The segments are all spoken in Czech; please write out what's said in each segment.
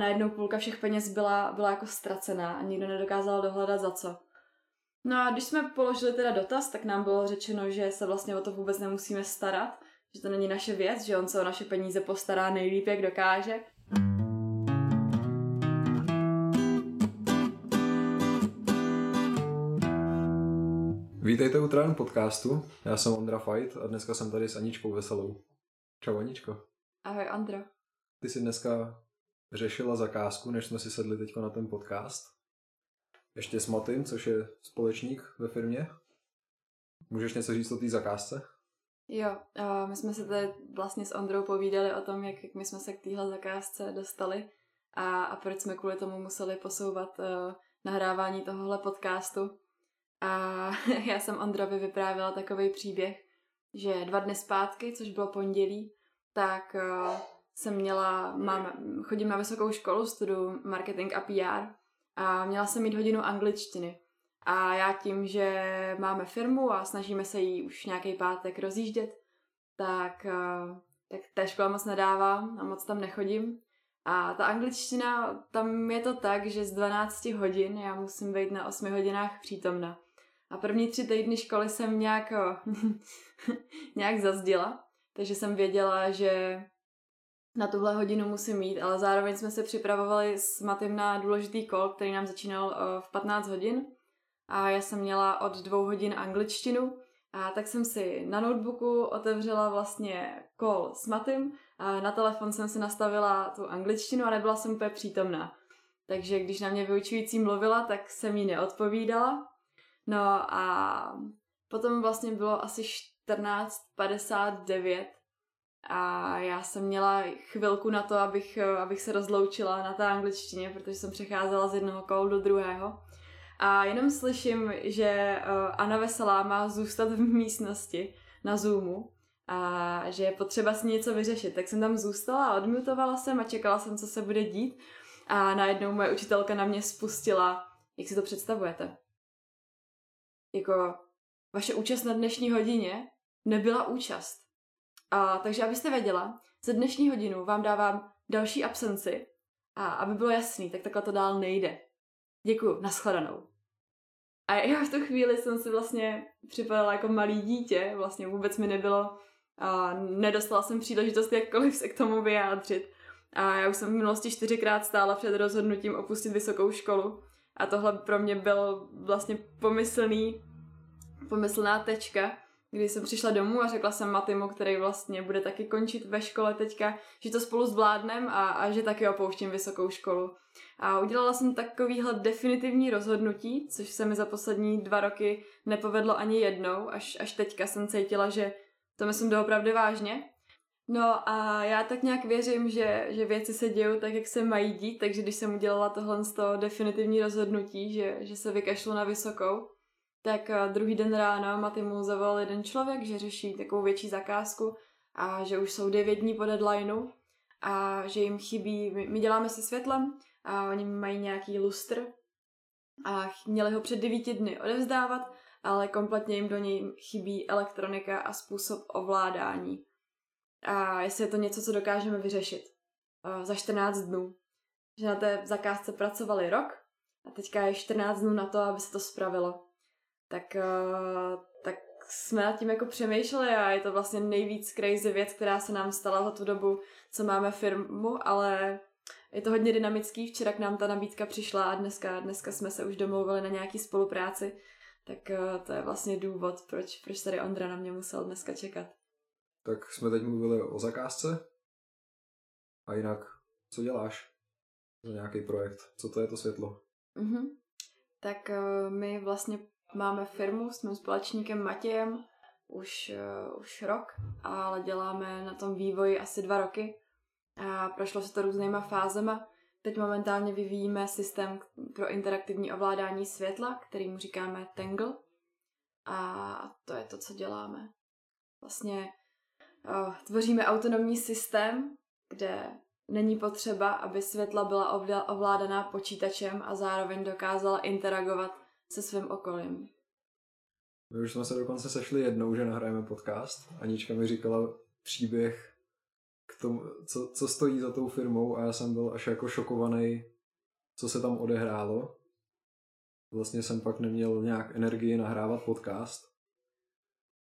Najednou půlka všech peněz byla jako ztracená a nikdo nedokázal dohledat za co. No a když jsme položili teda dotaz, tak nám bylo řečeno, že se vlastně o to vůbec nemusíme starat, že to není naše věc, že on se o naše peníze postará nejlíp, jak dokáže. Vítejte u Tránu podcastu, já jsem Ondra Fajt a dneska jsem tady s Aničkou Veselou. Čau Aničko. Ahoj Andro. Ty jsi dneska řešila zakázku, než jsme si sedli teďko na ten podcast. Ještě s Matým, což je společník ve firmě. Můžeš něco říct o té zakázce? Jo, my jsme se tady vlastně s Ondrou povídali o tom, jak my jsme se k téhle zakázce dostali a proč jsme kvůli tomu museli posouvat nahrávání tohohle podcastu. A já jsem Ondrovi vyprávěla takovej příběh, že 2 dny zpátky, což bylo pondělí, tak chodím na vysokou školu, studuju marketing a PR a měla jsem mít hodinu angličtiny. A já tím, že máme firmu a snažíme se jí už nějaký pátek rozjíždět, tak té škola moc nedávám a moc tam nechodím. A ta angličtina, tam je to tak, že z 12 hodin já musím být na 8 hodinách přítomna. A první 3 týdny školy jsem nějak zazdila, takže jsem věděla, že na tuhle hodinu musím jít, ale zároveň jsme se připravovali s Matem na důležitý kol, který nám začínal v 15 hodin a já jsem měla od 2 hodin angličtinu a tak jsem si na notebooku otevřela vlastně kol s Matem a na telefon jsem si nastavila tu angličtinu a nebyla jsem úplně přítomná. Takže když na mě vyučující mluvila, tak jsem jí neodpovídala. No a potom vlastně bylo asi 14:59 a já jsem měla chvilku na to, abych se rozloučila na té angličtině, protože jsem přecházela z jednoho kolu do druhého. A jenom slyším, že Anna Veselá má zůstat v místnosti na Zoomu a že je potřeba s ní něco vyřešit. Tak jsem tam zůstala a odmutovala jsem a čekala jsem, co se bude dít. A najednou moje učitelka na mě spustila, jak si to představujete? Jako vaše účast na dnešní hodině nebyla účast. A takže abyste věděla, za dnešní hodinu vám dávám další absenci a aby bylo jasný, tak takhle to dál nejde. Děkuju, nashledanou. A já v tu chvíli jsem si vlastně připadala jako malý dítě, vlastně vůbec mi nebylo, a nedostala jsem příležitost jakkoliv se k tomu vyjádřit. A já už jsem v minulosti 4krát stála před rozhodnutím opustit vysokou školu a tohle pro mě byl vlastně pomyslná tečka, když jsem přišla domů a řekla jsem Matymu, který vlastně bude taky končit ve škole teďka, že to spolu zvládnem a že taky opouštím vysokou školu. A udělala jsem takovýhle definitivní rozhodnutí, což se mi za poslední 2 roky nepovedlo ani jednou, až teďka jsem cítila, že to myslím doopravdy vážně. No a já tak nějak věřím, že věci se dějou tak, jak se mají dít, takže když jsem udělala tohle z toho definitivní rozhodnutí, že se vykašlu na vysokou, tak druhý den ráno Matěj mu zavolal jeden člověk, že řeší takovou větší zakázku a že už jsou 9 dní po deadlineu a že jim chybí, my děláme se světlem a oni mají nějaký lustr a měli ho před 9 dny odevzdávat, ale kompletně jim do něj chybí elektronika a způsob ovládání. A jestli je to něco, co dokážeme vyřešit za 14 dnů. Že na té zakázce pracovali rok a teďka je 14 dnů na to, aby se to spravilo. Tak jsme nad tím jako přemýšleli a je to vlastně nejvíc crazy věc, která se nám stala za tu dobu, co máme firmu, ale je to hodně dynamický. Včera k nám ta nabídka přišla a dneska jsme se už domluvili na nějaký spolupráci, tak to je vlastně důvod, proč tady Ondra na mě musel dneska čekat. Tak jsme teď mluvili o zakázce a jinak, co děláš za nějaký projekt? Co to je to světlo? Mm-hmm. Tak my vlastně máme firmu s mým společníkem Matějem už rok, ale děláme na tom vývoji asi 2 roky a prošlo se to různýma fázema. Teď momentálně vyvíjíme systém pro interaktivní ovládání světla, kterýmu říkáme Tangle a to je to, co děláme. Vlastně tvoříme autonomní systém, kde není potřeba, aby světla byla ovládaná počítačem a zároveň dokázala interagovat se svým okolím. My už jsme se dokonce sešli jednou, že nahrajeme podcast. Anička mi říkala příběh k tomu, co stojí za tou firmou, a já jsem byl až jako šokovaný, co se tam odehrálo. Vlastně jsem pak neměl nějak energii nahrávat podcast.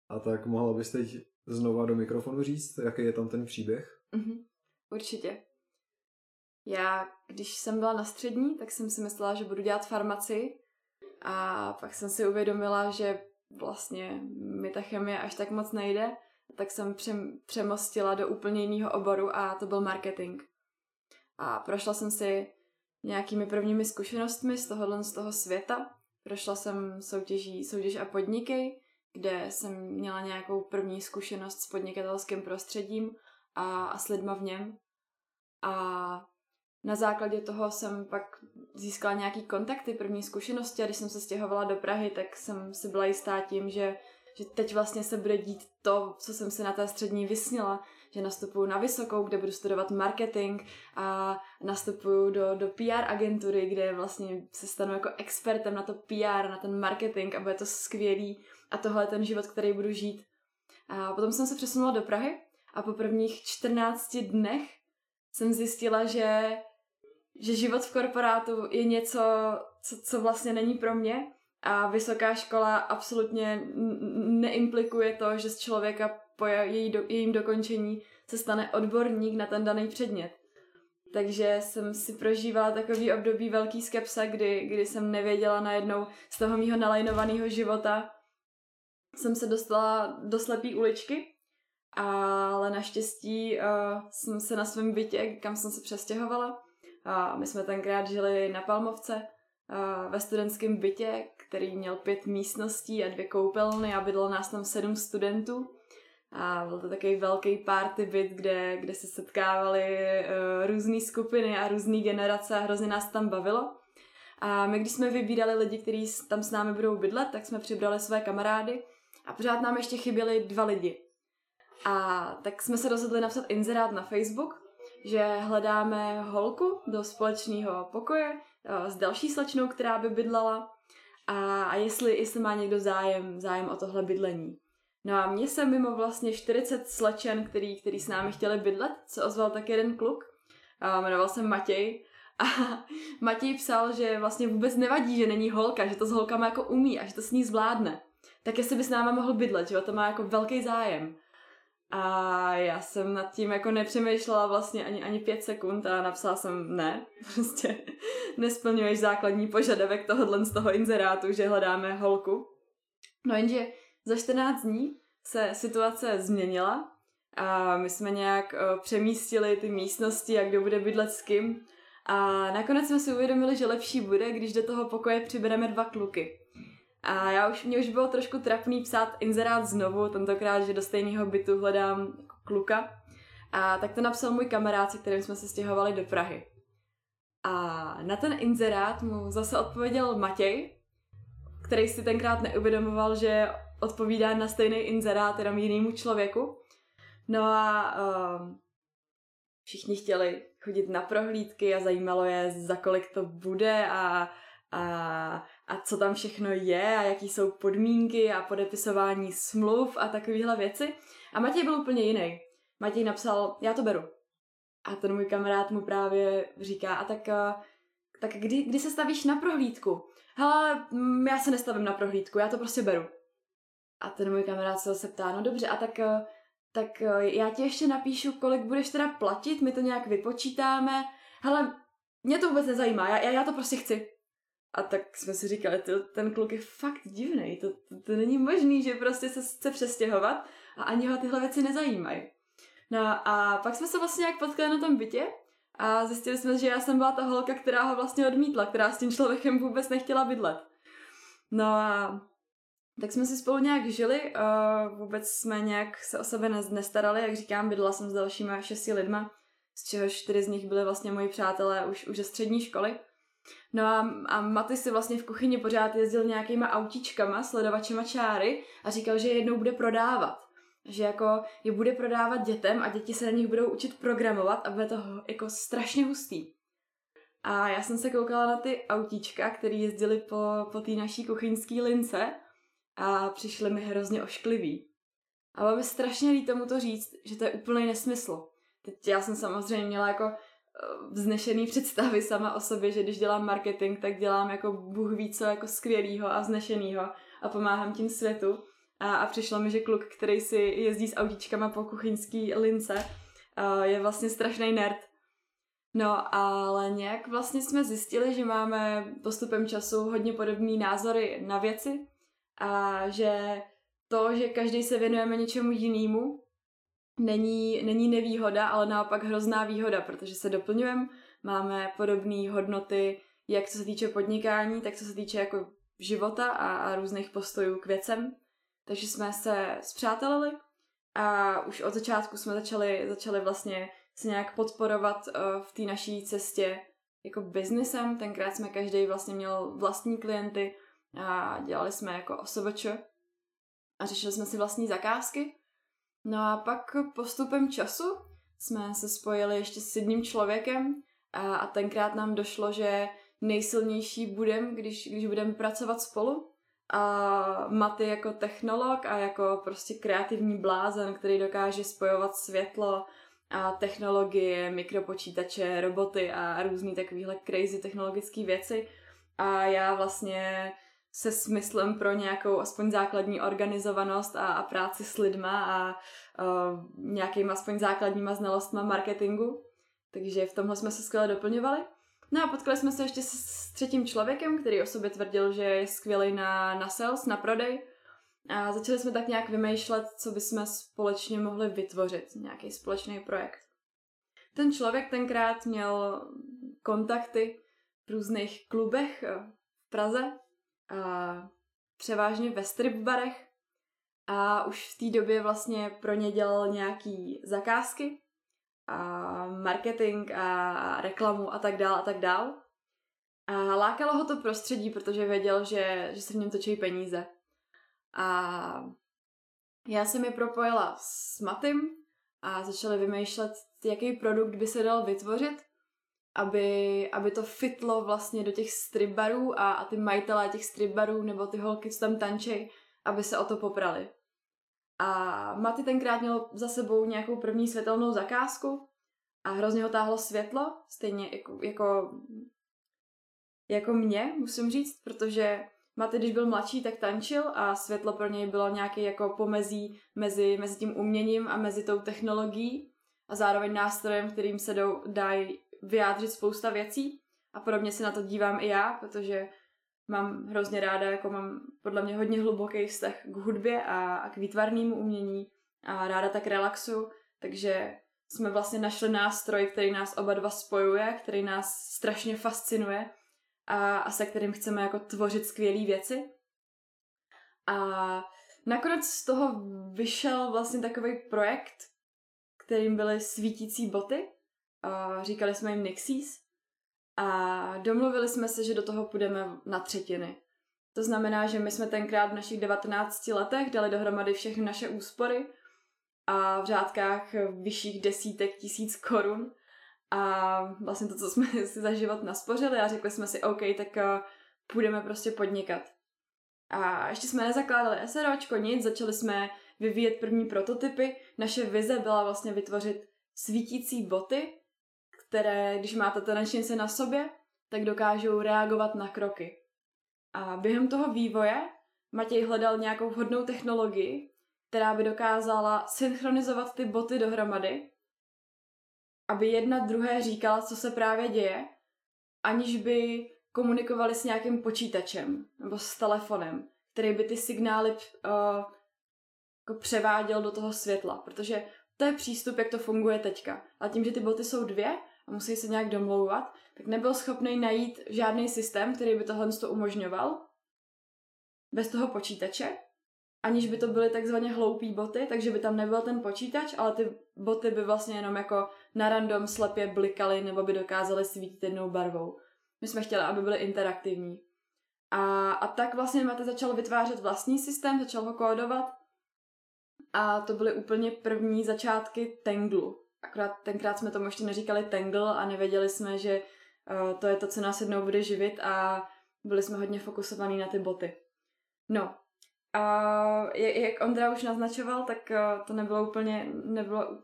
A tak mohla bys teď znova do mikrofonu říct, jaký je tam ten příběh? Určitě. Já, když jsem byla na střední, tak jsem si myslela, že budu dělat farmacii. A pak jsem si uvědomila, že vlastně mi ta chemie až tak moc nejde, tak jsem přemostila do úplně jiného oboru, a to byl marketing. A prošla jsem si nějakými prvními zkušenostmi z toho světa. Prošla jsem soutěž a podniky, kde jsem měla nějakou první zkušenost s podnikatelským prostředím a s lidma v něm. A na základě toho jsem pak získala nějaký kontakty, první zkušenosti, a když jsem se stěhovala do Prahy, tak jsem si byla jistá tím, že teď vlastně se bude dít to, co jsem si na té střední vysněla, že nastupuju na vysokou, kde budu studovat marketing, a nastupuju do PR agentury, kde vlastně se stanu jako expertem na to PR, na ten marketing, a bude to skvělý, a tohle je ten život, který budu žít. A potom jsem se přesunula do Prahy a po prvních 14 dnech jsem zjistila, že život v korporátu je něco, co vlastně není pro mě, a vysoká škola absolutně neimplikuje to, že z člověka po jejím dokončení se stane odborník na ten daný předmět. Takže jsem si prožívala takový období velký skepse, kdy jsem nevěděla najednou z toho mýho nalajnovaného života. Jsem se dostala do slepý uličky, ale naštěstí jsem se na svém bytě, kam jsem se přestěhovala, a my jsme tenkrát žili na Palmovce ve studentském bytě, který měl 5 místností a 2 koupelny, a bydlo nás tam 7 studentů. A byl to takový velký party byt, kde se setkávaly různé skupiny a různé generace, a hrozně nás tam bavilo. A my, když jsme vybírali lidi, kteří tam s námi budou bydlet, tak jsme přibrali své kamarády, a pořád nám ještě chyběli 2 lidi. A tak jsme se rozhodli napsat inzerát na Facebook, že hledáme holku do společného pokoje s další slečnou, která by bydlela, a jestli má někdo zájem o tohle bydlení. No a mně se mimo vlastně 40 slečen, který s námi chtěli bydlet, se ozval tak jeden kluk, jmenoval se Matěj, a Matěj psal, že vlastně vůbec nevadí, že není holka, že to s holkama jako umí a že to s ní zvládne. Tak jestli by s náma mohl bydlet, že to má jako velký zájem. A já jsem nad tím jako nepřemýšlela vlastně ani 5 sekund, a napsala jsem ne, prostě nesplňuješ základní požadavek tohodlen z toho inzerátu, že hledáme holku. No jenže za 14 dní se situace změnila a my jsme nějak přemístili ty místnosti, a kdo bude bydlet s kým, a nakonec jsme si uvědomili, že lepší bude, když do toho pokoje přibereme 2 kluky. A mě už bylo trošku trapný psát inzerát znovu, tentokrát, že do stejného bytu hledám kluka. A tak to napsal můj kamarád, se kterým jsme se stěhovali do Prahy. A na ten inzerát mu zase odpověděl Matěj, který si tenkrát neuvědomoval, že odpovídá na stejný inzerát jenom jinému člověku. No a všichni chtěli chodit na prohlídky a zajímalo je, za kolik to bude a co tam všechno je a jaký jsou podmínky a podepisování smluv a takovéhle věci. A Matěj byl úplně jiný. Matěj napsal, já to beru. A ten můj kamarád mu právě říká, a tak kdy se stavíš na prohlídku? Hele, já se nestavím na prohlídku, já to prostě beru. A ten můj kamarád se ptá, no dobře, a tak já ti ještě napíšu, kolik budeš teda platit, my to nějak vypočítáme. Hele, mě to vůbec nezajímá, já to prostě chci. A tak jsme si říkali, ten kluk je fakt divnej, to není možný, že prostě se chce přestěhovat a ani ho tyhle věci nezajímají. No a pak jsme se vlastně nějak potkali na tom bytě a zjistili jsme, že já jsem byla ta holka, která ho vlastně odmítla, která s tím člověkem vůbec nechtěla bydlet. No a tak jsme si spolu nějak žili, vůbec jsme nějak se o sebe nestarali, jak říkám, bydlela jsem s dalšíma 6 lidma, z čehož 4 z nich byli vlastně moji přátelé už ze střední školy. No a Maty si vlastně v kuchyni pořád jezdil nějakýma autíčkama, sledovačema čáry a říkal, že jednou bude prodávat. Že jako je bude prodávat dětem a děti se na nich budou učit programovat a bude to jako strašně hustý. A já jsem se koukala na ty autíčka, který jezdili po té naší kuchyňský lince a přišly mi hrozně ošklivý. A bylo mi strašně líto mu to říct, že to je úplný nesmysl. Teď já jsem samozřejmě měla jako vznešený představy sama o sobě, že když dělám marketing, tak dělám jako bůh ví co, jako skvělýho a vznešenýho a pomáhám tím světu. A přišlo mi, že kluk, který si jezdí s autíčkama po kuchyňský lince, je vlastně strašný nerd. No, ale nějak vlastně jsme zjistili, že máme postupem času hodně podobné názory na věci a že to, že každý se věnujeme něčemu jinému, není nevýhoda, ale naopak hrozná výhoda, protože se doplňujeme, máme podobné hodnoty, jak co se týče podnikání, tak co se týče jako života a různých postojů k věcem. Takže jsme se spřátelili a už od začátku jsme začali vlastně se nějak podporovat v té naší cestě jako biznesem. Tenkrát jsme každý vlastně měl vlastní klienty a dělali jsme jako OSVČ a řešili jsme si vlastní zakázky. No a pak postupem času jsme se spojili ještě s jedním člověkem a tenkrát nám došlo, že nejsilnější budeme, když budeme pracovat spolu. A Maty jako technolog a jako prostě kreativní blázen, který dokáže spojovat světlo a technologie, mikropočítače, roboty a různý takovýhle crazy technologické věci. A já vlastně se smyslem pro nějakou aspoň základní organizovanost a práci s lidma a nějakýma aspoň základníma znalostma marketingu. Takže v tomhle jsme se skvěle doplňovali. No a potkali jsme se ještě s třetím člověkem, který o sobě tvrdil, že je skvělý na sales, na prodej. A začali jsme tak nějak vymýšlet, co bychom společně mohli vytvořit, nějaký společný projekt. Ten člověk tenkrát měl kontakty v různých klubech v Praze, a převážně ve stripbarech. A už v té době vlastně pro ně dělal nějaký zakázky a marketing a reklamu a tak dál a tak dál. A lákalo ho to prostředí, protože věděl, že se v něm točí peníze. A já jsem je propojila s Matym a začali vymýšlet, jaký produkt by se dal vytvořit, aby to fitlo vlastně do těch stripbarů a ty majitelé těch stripbarů nebo ty holky, co tam tančej, aby se o to poprali. A Maty tenkrát měl za sebou nějakou první světelnou zakázku a hrozně ho táhlo světlo, stejně jako mě, musím říct, protože Maty, když byl mladší, tak tančil a světlo pro něj bylo nějaké jako pomezí mezi tím uměním a mezi tou technologií a zároveň nástrojem, kterým se dají vyjádřit spousta věcí. A podobně se na to dívám i já, protože mám hrozně ráda, jako mám podle mě hodně hluboký vztah k hudbě a k výtvarnému umění a ráda tak relaxu, takže jsme vlastně našli nástroj, který nás oba dva spojuje, který nás strašně fascinuje a se kterým chceme jako tvořit skvělé věci. A nakonec z toho vyšel vlastně takový projekt, kterým byly svítící boty, a říkali jsme jim Nixís. A domluvili jsme se, že do toho půjdeme na 3/3. To znamená, že my jsme tenkrát v našich 19 letech dali dohromady všechny naše úspory a v řádkách vyšších desítek tisíc korun. A vlastně to, co jsme si za život naspořili a řekli jsme si, OK, tak půjdeme prostě podnikat. A ještě jsme nezakládali SROčko, nic, začali jsme vyvíjet první prototypy. Naše vize byla vlastně vytvořit svítící boty, které, když máte tanečnice na sobě, tak dokážou reagovat na kroky. A během toho vývoje Matěj hledal nějakou vhodnou technologii, která by dokázala synchronizovat ty boty dohromady, aby jedna druhé říkala, co se právě děje, aniž by komunikovali s nějakým počítačem nebo s telefonem, který by ty signály jako převáděl do toho světla, protože to je přístup, jak to funguje teďka. A tím, že ty boty jsou dvě a musí se nějak domlouvat, tak nebyl schopný najít žádný systém, který by tohle umožňoval bez toho počítače, aniž by to byly takzvaně hloupý boty, takže by tam nebyl ten počítač, ale ty boty by vlastně jenom jako na random slepě blikaly nebo by dokázaly svítit jednou barvou. My jsme chtěli, aby byly interaktivní. A tak vlastně Maty začal vytvářet vlastní systém, začal ho kódovat. A to byly úplně první začátky Tanglu. Akorát tenkrát jsme tomu ještě neříkali Tangle a nevěděli jsme, že to je to, co nás jednou bude živit a byli jsme hodně fokusovaní na ty boty. No, a jak Ondra už naznačoval, tak to nebylo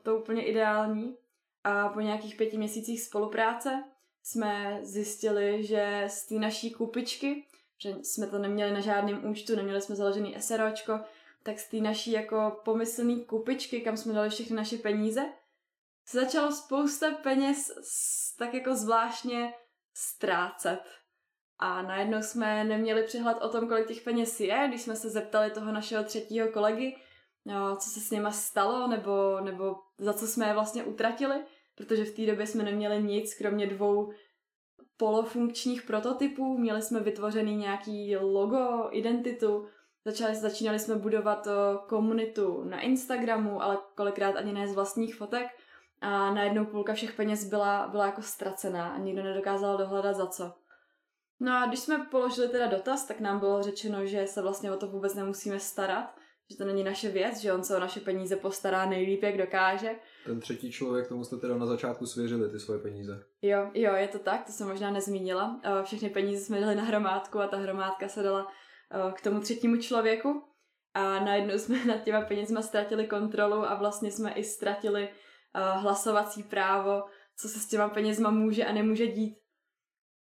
úplně ideální, A po nějakých 5 měsících spolupráce jsme zjistili, že z té naší kupičky, že jsme to neměli na žádném účtu, neměli jsme založený SROčko, tak z té naší jako pomyslný kupičky, kam jsme dali všechny naše peníze, se začalo spousta peněz tak jako zvláštně ztrácet. A najednou jsme neměli přehled o tom, kolik těch peněz je, když jsme se zeptali toho našeho 3. kolegy, no, co se s nima stalo, nebo za co jsme je vlastně utratili, protože v té době jsme neměli nic, kromě 2 polofunkčních prototypů, měli jsme vytvořený nějaký logo, identitu, začínali jsme budovat komunitu na Instagramu, ale kolikrát ani ne z vlastních fotek a najednou půlka všech peněz byla jako ztracená a nikdo nedokázal dohledat za co. No a když jsme položili teda dotaz, tak nám bylo řečeno, že se vlastně o to vůbec nemusíme starat, že to není naše věc, že on se o naše peníze postará nejlíp, jak dokáže. Ten 3. člověk, tomu jste teda na začátku svěřili ty svoje peníze. Jo, je to tak, to jsem možná nezmínila. Všechny peníze jsme dali na hromádku a ta hromádka se dala k tomu 3. člověku a najednou jsme nad těma penězma ztratili kontrolu a vlastně jsme i ztratili hlasovací právo, co se s těma penězma může a nemůže dít.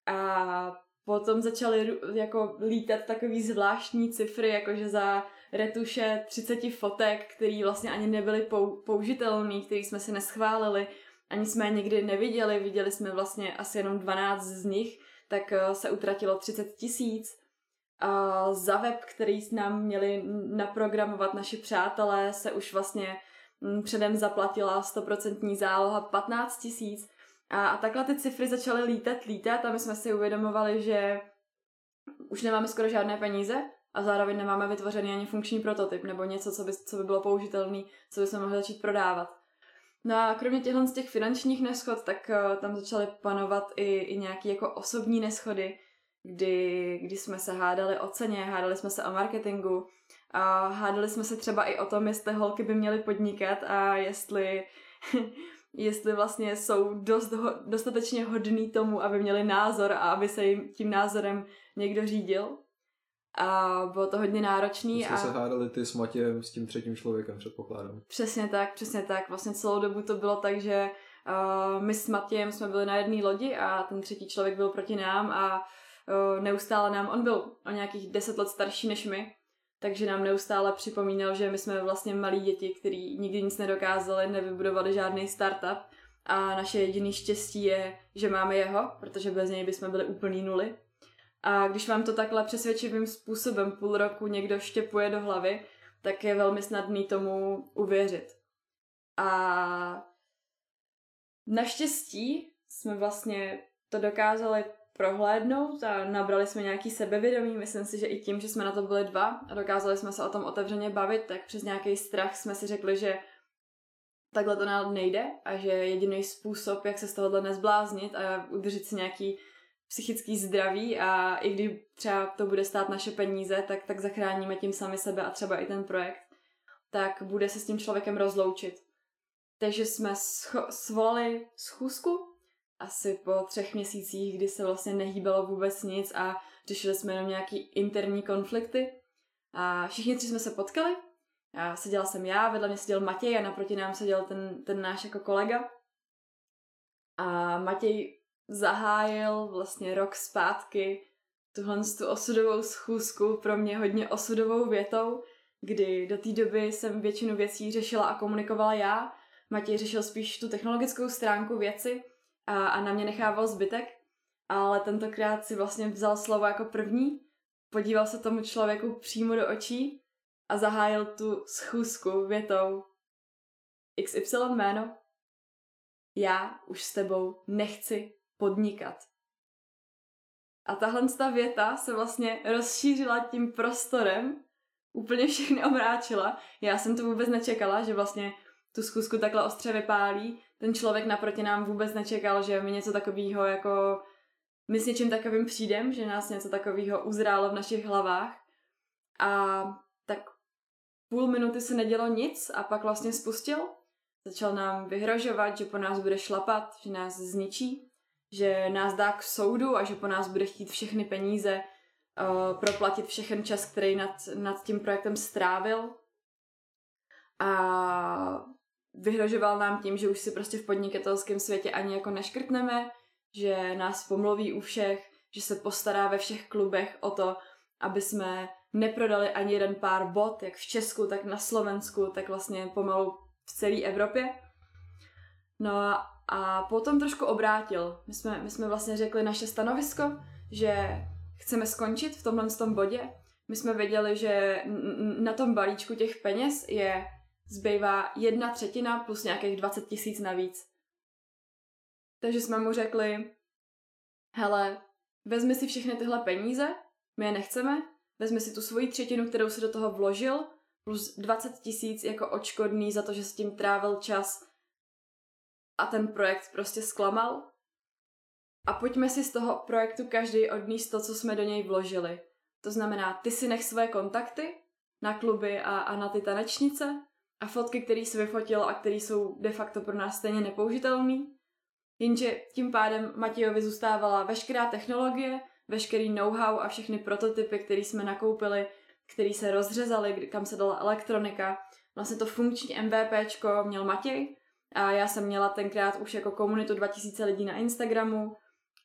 A potom začaly jako lítat takový zvláštní cifry, jakože za retuše 30 fotek, které vlastně ani nebyly použitelné, které jsme si neschválili, ani jsme nikdy neviděli, viděli jsme vlastně asi jenom 12 z nich, tak se utratilo 30 000. A za web, který nám měli naprogramovat naši přátelé, se už vlastně předem zaplatila 100% záloha 15 000. A takhle ty cifry začaly lítat a my jsme si uvědomovali, že už nemáme skoro žádné peníze a zároveň nemáme vytvořený ani funkční prototyp nebo něco, co by bylo použitelné, co by jsme mohli začít prodávat. No a kromě těchto z těch finančních neschod, tak tam začaly panovat i nějaké jako osobní neschody, kdy jsme se hádali o ceně, hádali jsme se o marketingu a hádali jsme se třeba i o tom, jestli holky by měly podnikat a jestli vlastně jsou dostatečně hodný tomu, aby měli názor a aby se jim tím názorem někdo řídil. A bylo to hodně náročný. Vy jste se hádali ty s Matějem, s tím 3. člověkem, předpokládám. Přesně tak. Vlastně celou dobu to bylo tak, že my s Matějem jsme byli na jedné lodi a ten 3. člověk byl proti nám a neustále nám, on byl o nějakých 10 let starší než my, takže nám neustále připomínal, že my jsme vlastně malí děti, který nikdy nic nedokázali, nevybudovali žádný startup a naše jediné štěstí je, že máme jeho, protože bez něj bychom byli úplný nuly. A když vám to takhle přesvědčivým způsobem půl roku někdo štěpuje do hlavy, tak je velmi snadný tomu uvěřit. A naštěstí jsme vlastně to dokázali prohlédnout a nabrali jsme nějaký sebevědomí. Myslím si, že i tím, že jsme na to byli 2 a dokázali jsme se o tom otevřeně bavit, tak přes nějaký strach jsme si řekli, že takhle to nám nejde a že jediný způsob, jak se z tohohle nezbláznit a udržet si nějaký psychický zdraví a i když třeba to bude stát naše peníze, tak zachráníme tím sami sebe a třeba i ten projekt, tak bude se s tím člověkem rozloučit. Takže jsme svolali schůzku asi po 3 měsících, kdy se vlastně nehýbalo vůbec nic a řešili jsme jenom nějaký interní konflikty. A všichni 3 jsme se potkali. A seděla jsem já, vedle mě seděl Matěj a naproti nám seděl ten náš jako kolega. A Matěj zahájil vlastně rok zpátky tuhle tu osudovou schůzku, pro mě hodně osudovou větou, kdy do té doby jsem většinu věcí řešila a komunikovala já. Matěj řešil spíš tu technologickou stránku věci a na mě nechával zbytek, ale tentokrát si vlastně vzal slovo jako první, podíval se tomu člověku přímo do očí a zahájil tu schůzku větou XY jméno. Já už s tebou nechci podnikat. A tahle ta věta se vlastně rozšířila tím prostorem, úplně všechny omráčila. Já jsem to vůbec nečekala, že vlastně tu schůzku takhle ostře vypálí. Ten člověk naproti nám vůbec nečekal, že my s něčím takovým přijdem, že nás něco takového uzrálo v našich hlavách. A tak 0,5 minuty se nedělo nic a pak vlastně spustil. Začal nám vyhrožovat, že po nás bude šlapat, že nás zničí, že nás dá k soudu a že po nás bude chtít všechny peníze, proplatit všechen čas, který nad tím projektem strávil. A vyhrožoval nám tím, že už si prostě v podnikatelském světě ani jako neškrtneme, že nás pomluví u všech, že se postará ve všech klubech o to, aby jsme neprodali ani jeden pár bot, jak v Česku, tak na Slovensku, tak vlastně pomalu v celé Evropě. No a potom trošku obrátil. My jsme vlastně řekli naše stanovisko, že chceme skončit v tomhle tom bodě. My jsme věděli, že na tom balíčku těch peněz zbývá 1/3 plus nějakých 20 000 navíc. Takže jsme mu řekli, hele, vezmi si všechny tyhle peníze, my je nechceme, vezmi si tu svoji 1/3, kterou se do toho vložil, plus 20 000 jako odškodný za to, že s tím trávil čas a ten projekt prostě zklamal. A pojďme si z toho projektu každý odníst to, co jsme do něj vložili. To znamená, ty si nech svoje kontakty na kluby a na ty tanečnice a fotky, které jsi vyfotil a které jsou de facto pro nás stejně nepoužitelné. Jenže tím pádem Matějovi zůstávala veškerá technologie, veškerý know-how a všechny prototypy, které jsme nakoupili, které se rozřezaly, kam se dala elektronika. Vlastně to funkční MVPčko měl Matěj a já jsem měla tenkrát už jako komunitu 2000 lidí na Instagramu,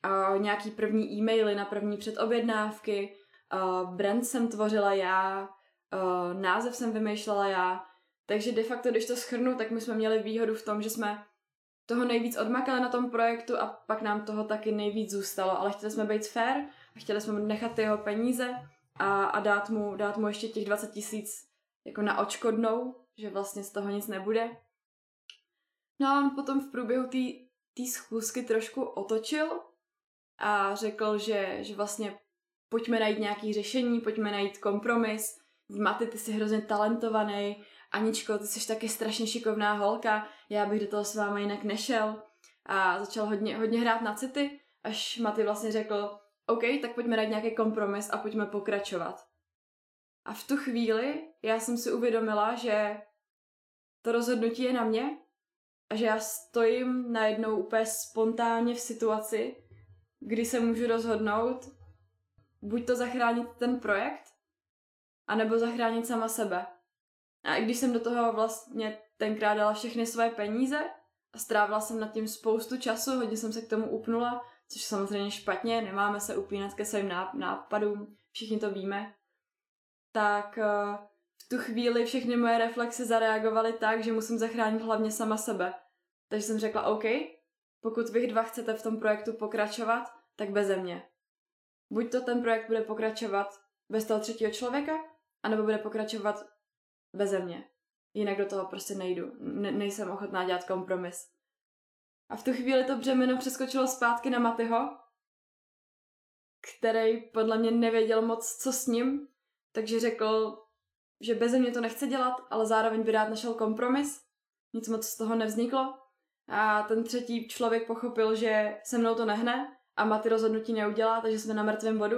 a nějaký první e-maily na první předobjednávky, brand jsem tvořila já, název jsem vymýšlela já, takže de facto, když to shrnu, tak my jsme měli výhodu v tom, že jsme toho nejvíc odmakali na tom projektu a pak nám toho taky nejvíc zůstalo, ale chtěli jsme být fair a chtěli jsme nechat jeho peníze a dát mu ještě těch 20 000 jako na odškodnou, že vlastně z toho nic nebude. No a on potom v průběhu té schůzky trošku otočil a řekl, že vlastně pojďme najít nějaké řešení, pojďme najít kompromis. Mati, ty jsi hrozně talentovaný, Aničko, ty jsi taky strašně šikovná holka, já bych do toho s váma jinak nešel. A začal hodně hrát na city, až Mati vlastně řekl, OK, tak pojďme najít nějaký kompromis a pojďme pokračovat. A v tu chvíli já jsem si uvědomila, že to rozhodnutí je na mě a že já stojím najednou úplně spontánně v situaci, kdy se můžu rozhodnout buď to zachránit ten projekt, anebo zachránit sama sebe. A i když jsem do toho vlastně tenkrát dala všechny své peníze a strávila jsem nad tím spoustu času, hodně jsem se k tomu upnula, což samozřejmě špatně, nemáme se upínat ke svým nápadům, všichni to víme, tak v tu chvíli všechny moje reflexy zareagovaly tak, že musím zachránit hlavně sama sebe. Takže jsem řekla, OK, pokud vy dva chcete v tom projektu pokračovat, tak beze mě. Buď to ten projekt bude pokračovat bez toho 3. člověka, anebo bude pokračovat beze mě. Jinak do toho prostě nejdu. Nejsem ochotná dělat kompromis. A v tu chvíli to břemeno přeskočilo zpátky na Matyho, který podle mě nevěděl moc, co s ním, takže řekl, že beze mě to nechce dělat, ale zároveň by rád našel kompromis. Nic moc z toho nevzniklo. A ten 3. člověk pochopil, že se mnou to nehne a Maty rozhodnutí neudělá, takže jsme na mrtvém bodu.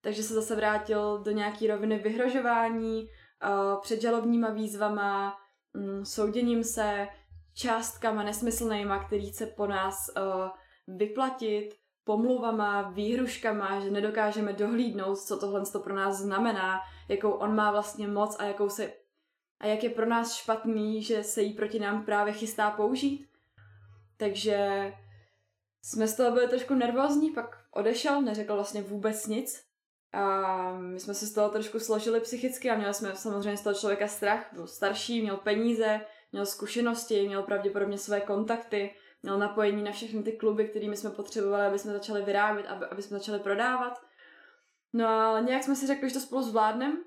Takže se zase vrátil do nějaký roviny vyhrožování, předžalobníma výzvama, souděním se, částkama nesmyslnýma, který chce po nás vyplatit, pomluvama, výhruškama, že nedokážeme dohlídnout, co tohle pro nás znamená, jakou on má vlastně moc a jak je pro nás špatný, že se jí proti nám právě chystá použít. Takže jsme z toho byli trošku nervózní, pak odešel, neřekl vlastně vůbec nic. A my jsme se z toho trošku složili psychicky a měli jsme samozřejmě z toho člověka strach, byl starší, měl peníze, měl zkušenosti, měl pravděpodobně své kontakty, měl napojení na všechny ty kluby, kterými jsme potřebovali, aby jsme začali vyrábět, aby jsme začali prodávat. No a nějak jsme si řekli, že to spolu zvládneme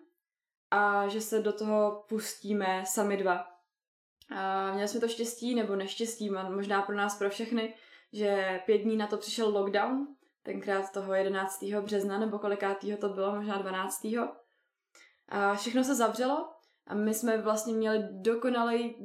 a že se do toho pustíme sami dva. A měli jsme to štěstí nebo neštěstí, možná pro nás, pro všechny, že 5 dní na to přišel lockdown, tenkrát toho 11. března, nebo kolikátýho to bylo, možná 12. A všechno se zavřelo a my jsme vlastně měli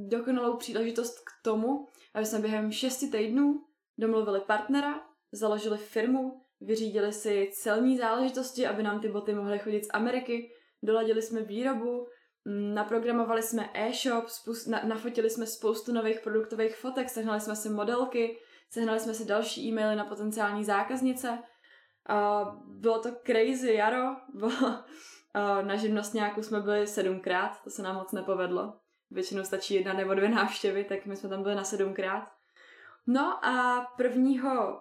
dokonalou příležitost k tomu, aby jsme během 6 týdnů domluvili partnera, založili firmu, vyřídili si celní záležitosti, aby nám ty boty mohly chodit z Ameriky, doladili jsme výrobu, naprogramovali jsme e-shop, nafotili jsme spoustu nových produktových fotek, sehnali jsme si modelky, sehnali jsme si další e-maily na potenciální zákaznice. Bylo to crazy jaro. Na živnostňáku jsme byli 7krát, to se nám moc nepovedlo. většinou stačí 1 nebo 2 návštěvy, tak my jsme tam byli na 7krát. No a 1.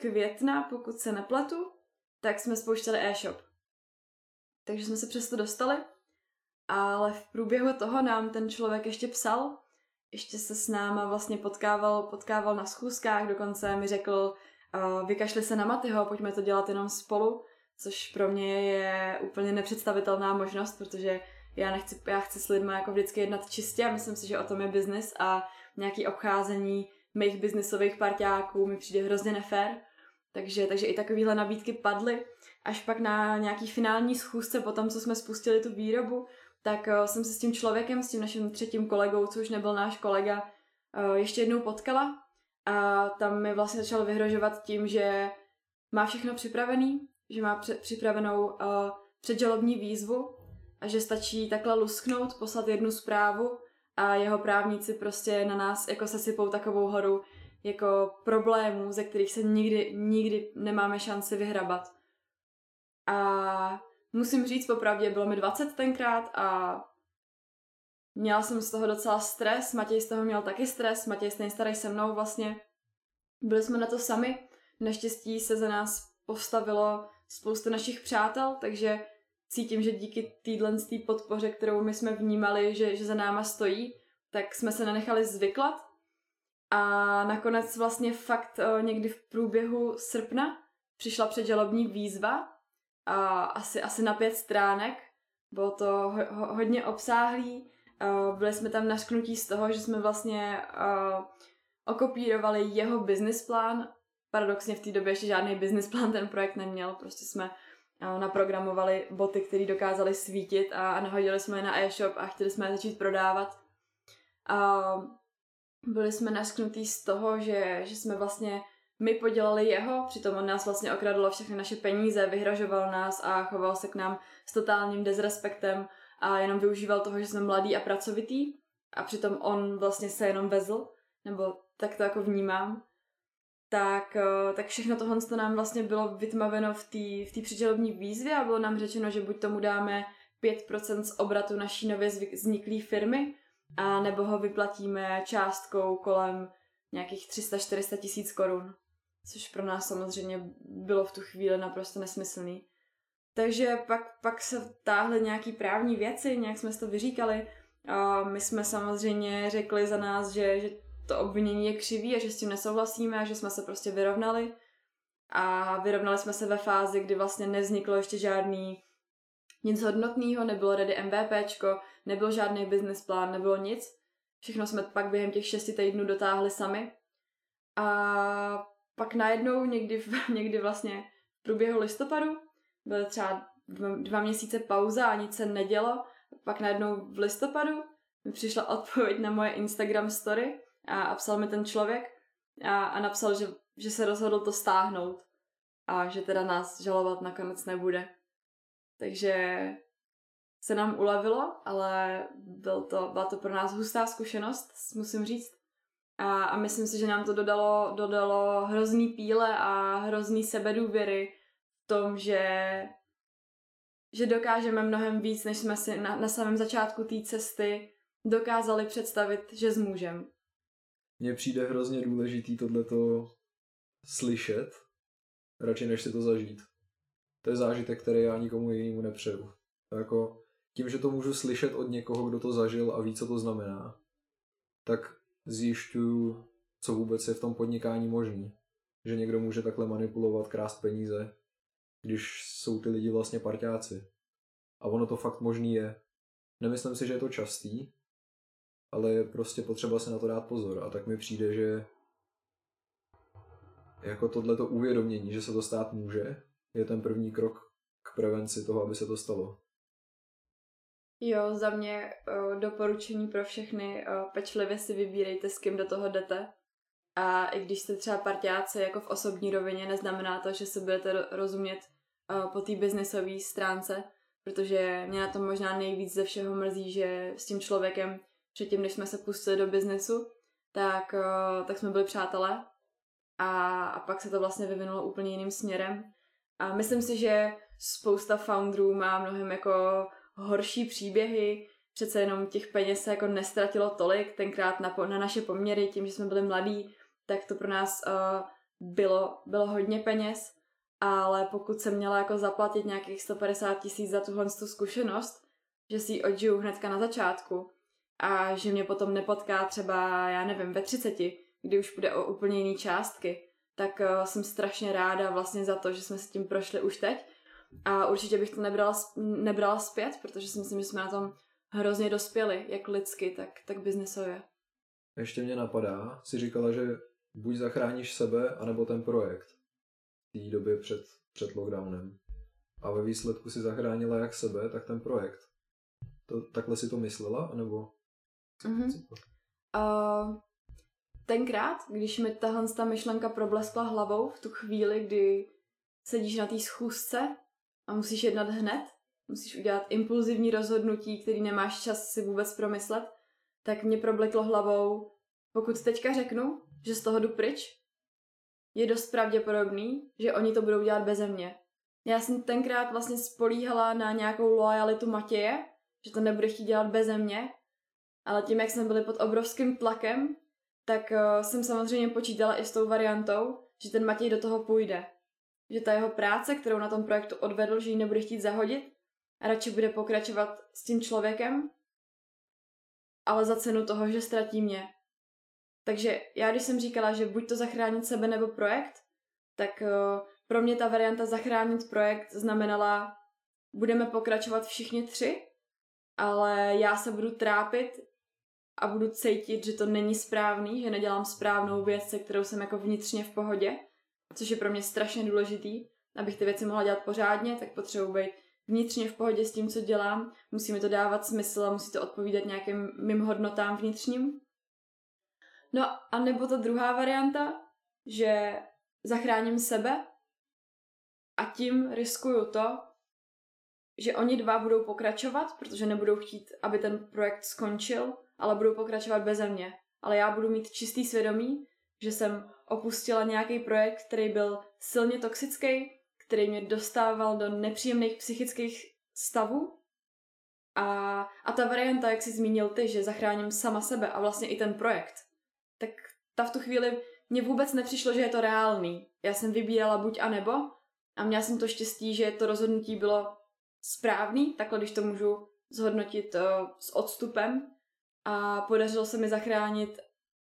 května, pokud se nepletu, tak jsme spouštěli e-shop. Takže jsme se přesto dostali, ale v průběhu toho nám ten člověk ještě psal, ještě se s náma vlastně potkával na schůzkách, dokonce mi řekl, vykašli se na Matyho, pojďme to dělat jenom spolu, což pro mě je úplně nepředstavitelná možnost, protože já chci s lidmi jako vždycky jednat čistě a myslím si, že o tom je biznis a nějaký obcházení mých biznisových parťáků mi přijde hrozně nefér. Takže i takovéhle nabídky padly. Až pak na nějaký finální schůzce, po tom, co jsme spustili tu výrobu, tak jsem se s tím člověkem, s tím naším 3. kolegou, co už nebyl náš kolega, ještě jednou potkala. A tam mi vlastně začal vyhrožovat tím, že má všechno připravený, že má připravenou předžalobní výzvu a že stačí takhle lusknout, poslat 1 zprávu a jeho právníci prostě na nás jako sesypou takovou horu jako problémů, ze kterých se nikdy nemáme šanci vyhrabat. A musím říct popravdě, bylo mi 20 tenkrát a měla jsem z toho docela stres, Matěj z toho měl taky stres, Matěj stejně starý se mnou vlastně. Byli jsme na to sami, naštěstí se za nás postavilo spousta našich přátel, takže cítím, že díky této podpoře, kterou my jsme vnímali, že za náma stojí, tak jsme se nenechali zvyklat. A nakonec vlastně fakt někdy v průběhu srpna přišla předžalobní výzva, asi na 5 stránek, bylo to hodně obsáhlý, byli jsme tam nařknutí z toho, že jsme vlastně okopírovali jeho business plán, paradoxně v té době ještě žádný business plán ten projekt neměl, prostě jsme naprogramovali boty, které dokázaly svítit a nahodili jsme je na e-shop a chtěli jsme je začít prodávat. Byli jsme nařknutí z toho, že jsme vlastně my podělali jeho, přitom on nás vlastně okradl všechny naše peníze, vyhrožoval nás a choval se k nám s totálním dezrespektem a jenom využíval toho, že jsme mladý a pracovitý a přitom on vlastně se jenom vezl, nebo tak to jako vnímám. Tak všechno tohle nám vlastně bylo vytmaveno v té předžalobní výzvě a bylo nám řečeno, že buď tomu dáme 5% z obratu naší nově vzniklé firmy, a nebo ho vyplatíme částkou kolem nějakých 300–400 000 korun, což pro nás samozřejmě bylo v tu chvíli naprosto nesmyslný. Takže pak se táhly nějaký právní věci, nějak jsme si to vyříkali a my jsme samozřejmě řekli za nás, že to obvinění je křivý a že s tím nesouhlasíme a že jsme se prostě vyrovnali. A vyrovnali jsme se ve fázi, kdy vlastně nevzniklo ještě žádný nic hodnotného, nebylo ready MVPčko, nebyl žádný business plán, nebylo nic. Všechno jsme pak během těch 6 týdnů dotáhli sami. A pak najednou někdy vlastně v průběhu listopadu byly třeba 2 měsíce pauza a nic se nedělo. Pak najednou v listopadu mi přišla odpověď na moje Instagram story a psal mi ten člověk a napsal, že se rozhodl to stáhnout a že teda nás žalovat nakonec nebude. Takže se nám ulevilo, ale byla to pro nás hustá zkušenost, musím říct. A myslím si, že nám to dodalo hrozný píle a hrozný sebedůvěry v tom, že dokážeme mnohem víc, než jsme si na samém začátku té cesty dokázali představit, že zmůžeme. Mně přijde hrozně důležitý tohleto slyšet, radši než si to zažít. To je zážitek, který já nikomu jinému nepřeju. Jako tím, že to můžu slyšet od někoho, kdo to zažil a ví, co to znamená, tak zjišťuju, co vůbec je v tom podnikání možný. Že někdo může takhle manipulovat, krást peníze, když jsou ty lidi vlastně parťáci. A ono to fakt možný je. Nemyslím si, že je to častý, ale je prostě potřeba se na to dát pozor. A tak mi přijde, že jako tohleto uvědomění, že se to stát může, je ten první krok k prevenci toho, aby se to stalo. Jo, za mě doporučení pro všechny, pečlivě si vybírejte, s kým do toho jdete. A i když jste třeba parťáci jako v osobní rovině, neznamená to, že se budete rozumět po té biznesové stránce, protože mě na tom možná nejvíc ze všeho mrzí, že s tím člověkem předtím, než jsme se pustili do biznesu, tak jsme byli přátelé a pak se to vlastně vyvinulo úplně jiným směrem. A myslím si, že spousta founderů má mnohem jako horší příběhy přece jenom těch peněz se jako nestratilo tolik tenkrát na naše poměry, tím, že jsme byli mladí, tak to pro nás bylo hodně peněz, ale pokud jsem měla jako zaplatit nějakých 150 000 za tuhle tu zkušenost, že si ji odžiju hnedka na začátku a že mě potom nepotká třeba, já nevím, ve 30, kdy už bude o úplně jiný částky, tak jsem strašně ráda vlastně za to, že jsme s tím prošli už teď a určitě bych to nebrala zpět, protože si myslím, že jsme na tom hrozně dospěli, jak lidsky, tak biznesově. Ještě mě napadá, si říkala, že buď zachráníš sebe, anebo ten projekt v té době před lockdownem. A ve výsledku si zachránila jak sebe, tak ten projekt. Takhle si to myslela, anebo? Tenkrát, když mi tahle ta myšlenka probleskla hlavou v tu chvíli, kdy sedíš na té schůzce a musíš jednat hned, musíš udělat impulzivní rozhodnutí, který nemáš čas si vůbec promyslet, tak mě probleklo hlavou, pokud teďka řeknu, že z toho jdu pryč, je dost pravděpodobný, že oni to budou dělat beze mě. Já jsem tenkrát vlastně spolíhala na nějakou loajalitu Matěje, že to nebude chtít dělat beze mě, ale tím, jak jsme byli pod obrovským tlakem, tak jsem samozřejmě počítala i s tou variantou, že ten Matěj do toho půjde. Že ta jeho práce, kterou na tom projektu odvedl, že ji nebude chtít zahodit a radši bude pokračovat s tím člověkem, ale za cenu toho, že ztratí mě. Takže já, když jsem říkala, že buď to zachránit sebe nebo projekt, tak pro mě ta varianta zachránit projekt znamenala, budeme pokračovat všichni tři, ale já se budu trápit a budu cítit, že to není správný, že nedělám správnou věc, se kterou jsem jako vnitřně v pohodě, což je pro mě strašně důležitý, abych ty věci mohla dělat pořádně, tak potřebuji být vnitřně v pohodě s tím, co dělám, musí mi to dávat smysl a musí to odpovídat nějakým mým hodnotám vnitřním. No a nebo ta druhá varianta, že zachráním sebe a tím riskuju to, že oni dva budou pokračovat, protože nebudou chtít, aby ten projekt skončil, ale budou pokračovat beze mě. Ale já budu mít čistý svědomí, že jsem opustila nějaký projekt, který byl silně toxický, který mě dostával do nepříjemných psychických stavů. A ta varianta, jak jsi zmínil ty, že zachráním sama sebe a vlastně i ten projekt, tak ta v tu chvíli mě vůbec nepřišlo, že je to reálný. Já jsem vybírala buď a nebo a měla jsem to štěstí, že to rozhodnutí bylo správný, takhle když to můžu zhodnotit s odstupem a podařilo se mi zachránit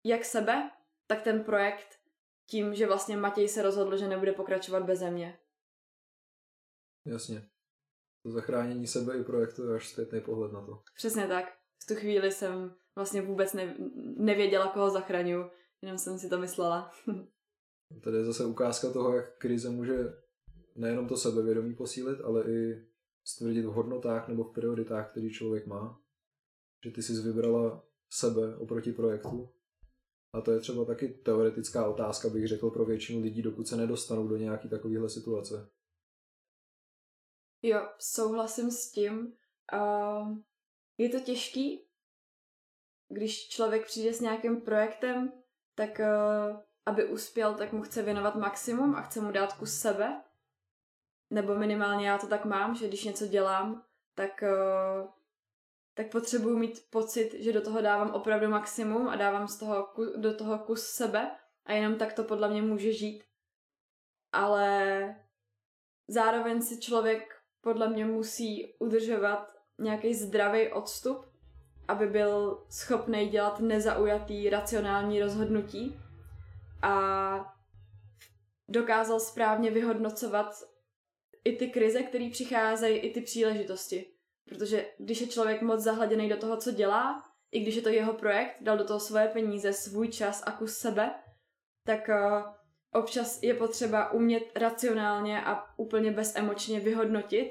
jak sebe, tak ten projekt tím, že vlastně Matěj se rozhodl, že nebude pokračovat beze mě. Jasně. To zachránění sebe i projektu je až zpětný pohled na to. Přesně tak. V tu chvíli jsem vlastně vůbec nevěděla, koho zachraňuji, jenom jsem si to myslela. Tady je zase ukázka toho, jak krize může nejenom to sebevědomí posílit, ale i stvrdit v hodnotách nebo v prioritách, který člověk má. Že ty jsi vybrala sebe oproti projektu. A to je třeba taky teoretická otázka, bych řekl, pro většinu lidí, dokud se nedostanou do nějaký takovýhle situace. Jo, souhlasím s tím. Je to těžký, když člověk přijde s nějakým projektem, tak aby uspěl, tak mu chce věnovat maximum a chce mu dát kus sebe. Nebo minimálně já to tak mám, že když něco dělám, tak potřebuju mít pocit, že do toho dávám opravdu maximum a dávám do toho kus sebe a jenom tak to podle mě může žít. Ale zároveň si člověk podle mě musí udržovat nějaký zdravý odstup, aby byl schopný dělat nezaujatý racionální rozhodnutí a dokázal správně vyhodnocovat i ty krize, které přicházejí, i ty příležitosti. Protože když je člověk moc zahladěný do toho, co dělá, i když je to jeho projekt, dal do toho svoje peníze, svůj čas a kus sebe, tak občas je potřeba umět racionálně a úplně bezemočně vyhodnotit,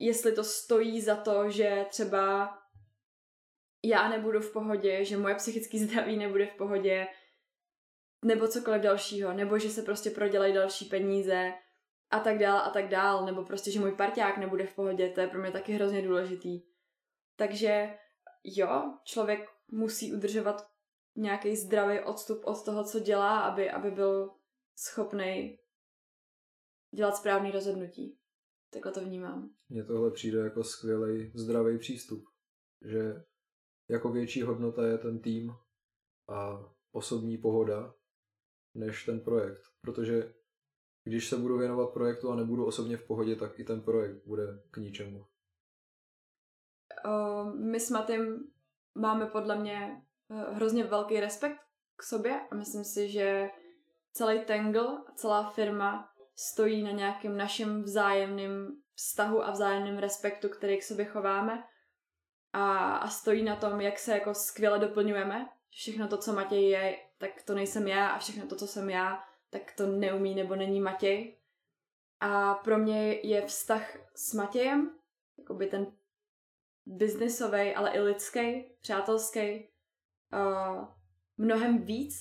jestli to stojí za to, že třeba já nebudu v pohodě, že moje psychické zdraví nebude v pohodě, nebo cokoliv dalšího, nebo že se prostě prodělají další peníze, a tak dál, nebo prostě, že můj parťák nebude v pohodě, to je pro mě taky hrozně důležitý. Takže jo, člověk musí udržovat nějaký zdravý odstup od toho, co dělá, aby byl schopnej dělat správný rozhodnutí. Takhle to vnímám. Mně tohle přijde jako skvělej zdravý přístup. že jako větší hodnota je ten tým a osobní pohoda než ten projekt, protože když se budu věnovat projektu a nebudu osobně v pohodě, tak i ten projekt bude k ničemu. My s Matějem máme podle mě hrozně velký respekt k sobě a myslím si, že celý Tangle, celá firma stojí na nějakém našem vzájemném vztahu a vzájemném respektu, který k sobě chováme a stojí na tom, jak se jako skvěle doplňujeme. Všechno to, co Matěj je, tak to nejsem já a všechno to, co jsem já, tak to neumí nebo není Matěj. A pro mě je vztah s Matějem, jakoby ten biznisovej, ale i lidský, přátelský, mnohem víc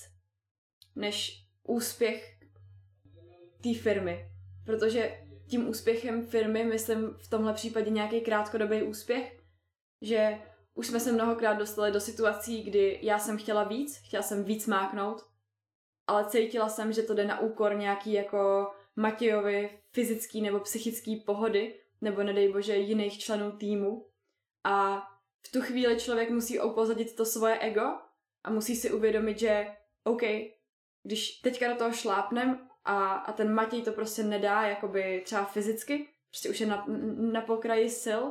než úspěch té firmy. Protože tím úspěchem firmy myslím v tomhle případě nějaký krátkodobý úspěch, že už jsme se mnohokrát dostali do situací, kdy já jsem chtěla víc máknout, ale cítila jsem, že to jde na úkor nějaký jako Matějovi fyzický nebo psychický pohody, nebo nedej bože jiných členů týmu. A v tu chvíli člověk musí upozadit to svoje ego a musí si uvědomit, že OK, když teďka do toho šlápnem a ten Matěj to prostě nedá, jakoby třeba fyzicky, prostě už je na pokraji sil,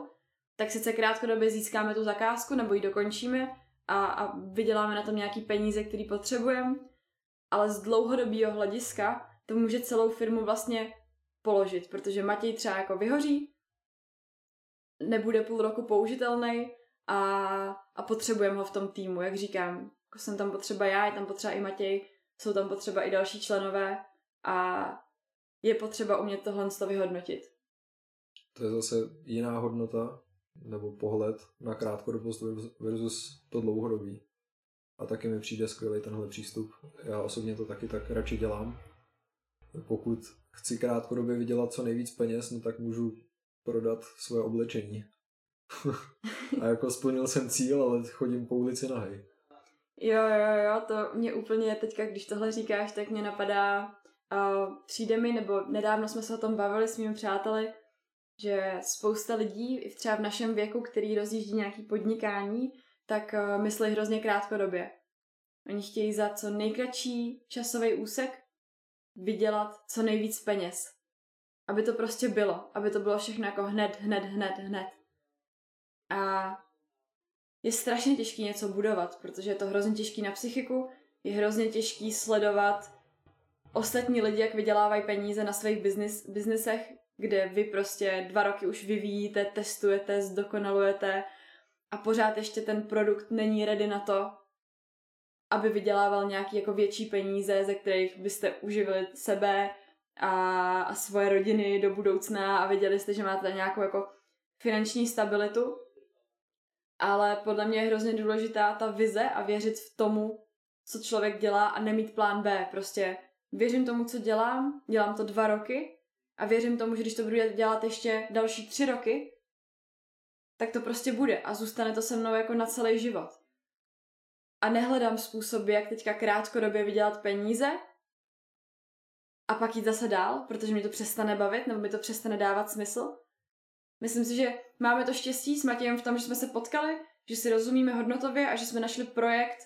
tak sice krátkodobě získáme tu zakázku nebo ji dokončíme a vyděláme na tom nějaký peníze, který potřebujeme, ale z dlouhodobého hlediska to může celou firmu vlastně položit, protože Matěj třeba jako vyhoří, nebude půl roku použitelný a potřebujeme ho v tom týmu, jak říkám, jako jsem tam potřeba já, je tam potřeba i Matěj, jsou tam potřeba i další členové a je potřeba umět tohle vyhodnotit. To je zase jiná hodnota nebo pohled na krátkodobost versus to dlouhodobí. A taky mi přijde skvělý tenhle přístup. Já osobně to taky tak radši dělám. Pokud chci krátkodobě vydělat co nejvíc peněz, no tak můžu prodat svoje oblečení. A jako splnil jsem cíl, ale chodím po ulici nahej. Jo, to mě úplně teďka, když tohle říkáš, tak mě napadá, přijde mi, nebo nedávno jsme se o tom bavili s mými přáteli, že spousta lidí, třeba v našem věku, který rozjíždí nějaký podnikání, tak myslí hrozně krátkodobě. Oni chtějí za co nejkratší časový úsek vydělat co nejvíc peněz. Aby to prostě bylo. Aby to bylo všechno jako hned. A je strašně těžký něco budovat, protože je to hrozně těžký na psychiku, je hrozně těžký sledovat ostatní lidi, jak vydělávají peníze na svých biznesech, kde vy prostě 2 roky už vyvíjíte, testujete, zdokonalujete a pořád ještě ten produkt není ready na to, aby vydělával nějaký jako větší peníze, ze kterých byste uživili sebe a svoje rodiny do budoucna a věděli jste, že máte nějakou jako finanční stabilitu. Ale podle mě je hrozně důležitá ta vize a věřit v tomu, co člověk dělá a nemít plán B. Prostě věřím tomu, co dělám, dělám to 2 roky a věřím tomu, že když to budu dělat ještě další 3 roky, tak to prostě bude a zůstane to se mnou jako na celý život. A nehledám způsoby, jak teďka krátkodobě vydělat peníze a pak jít zase dál, protože mi to přestane bavit nebo mi to přestane dávat smysl. Myslím si, že máme to štěstí s Matějem v tom, že jsme se potkali, že si rozumíme hodnotově a že jsme našli projekt,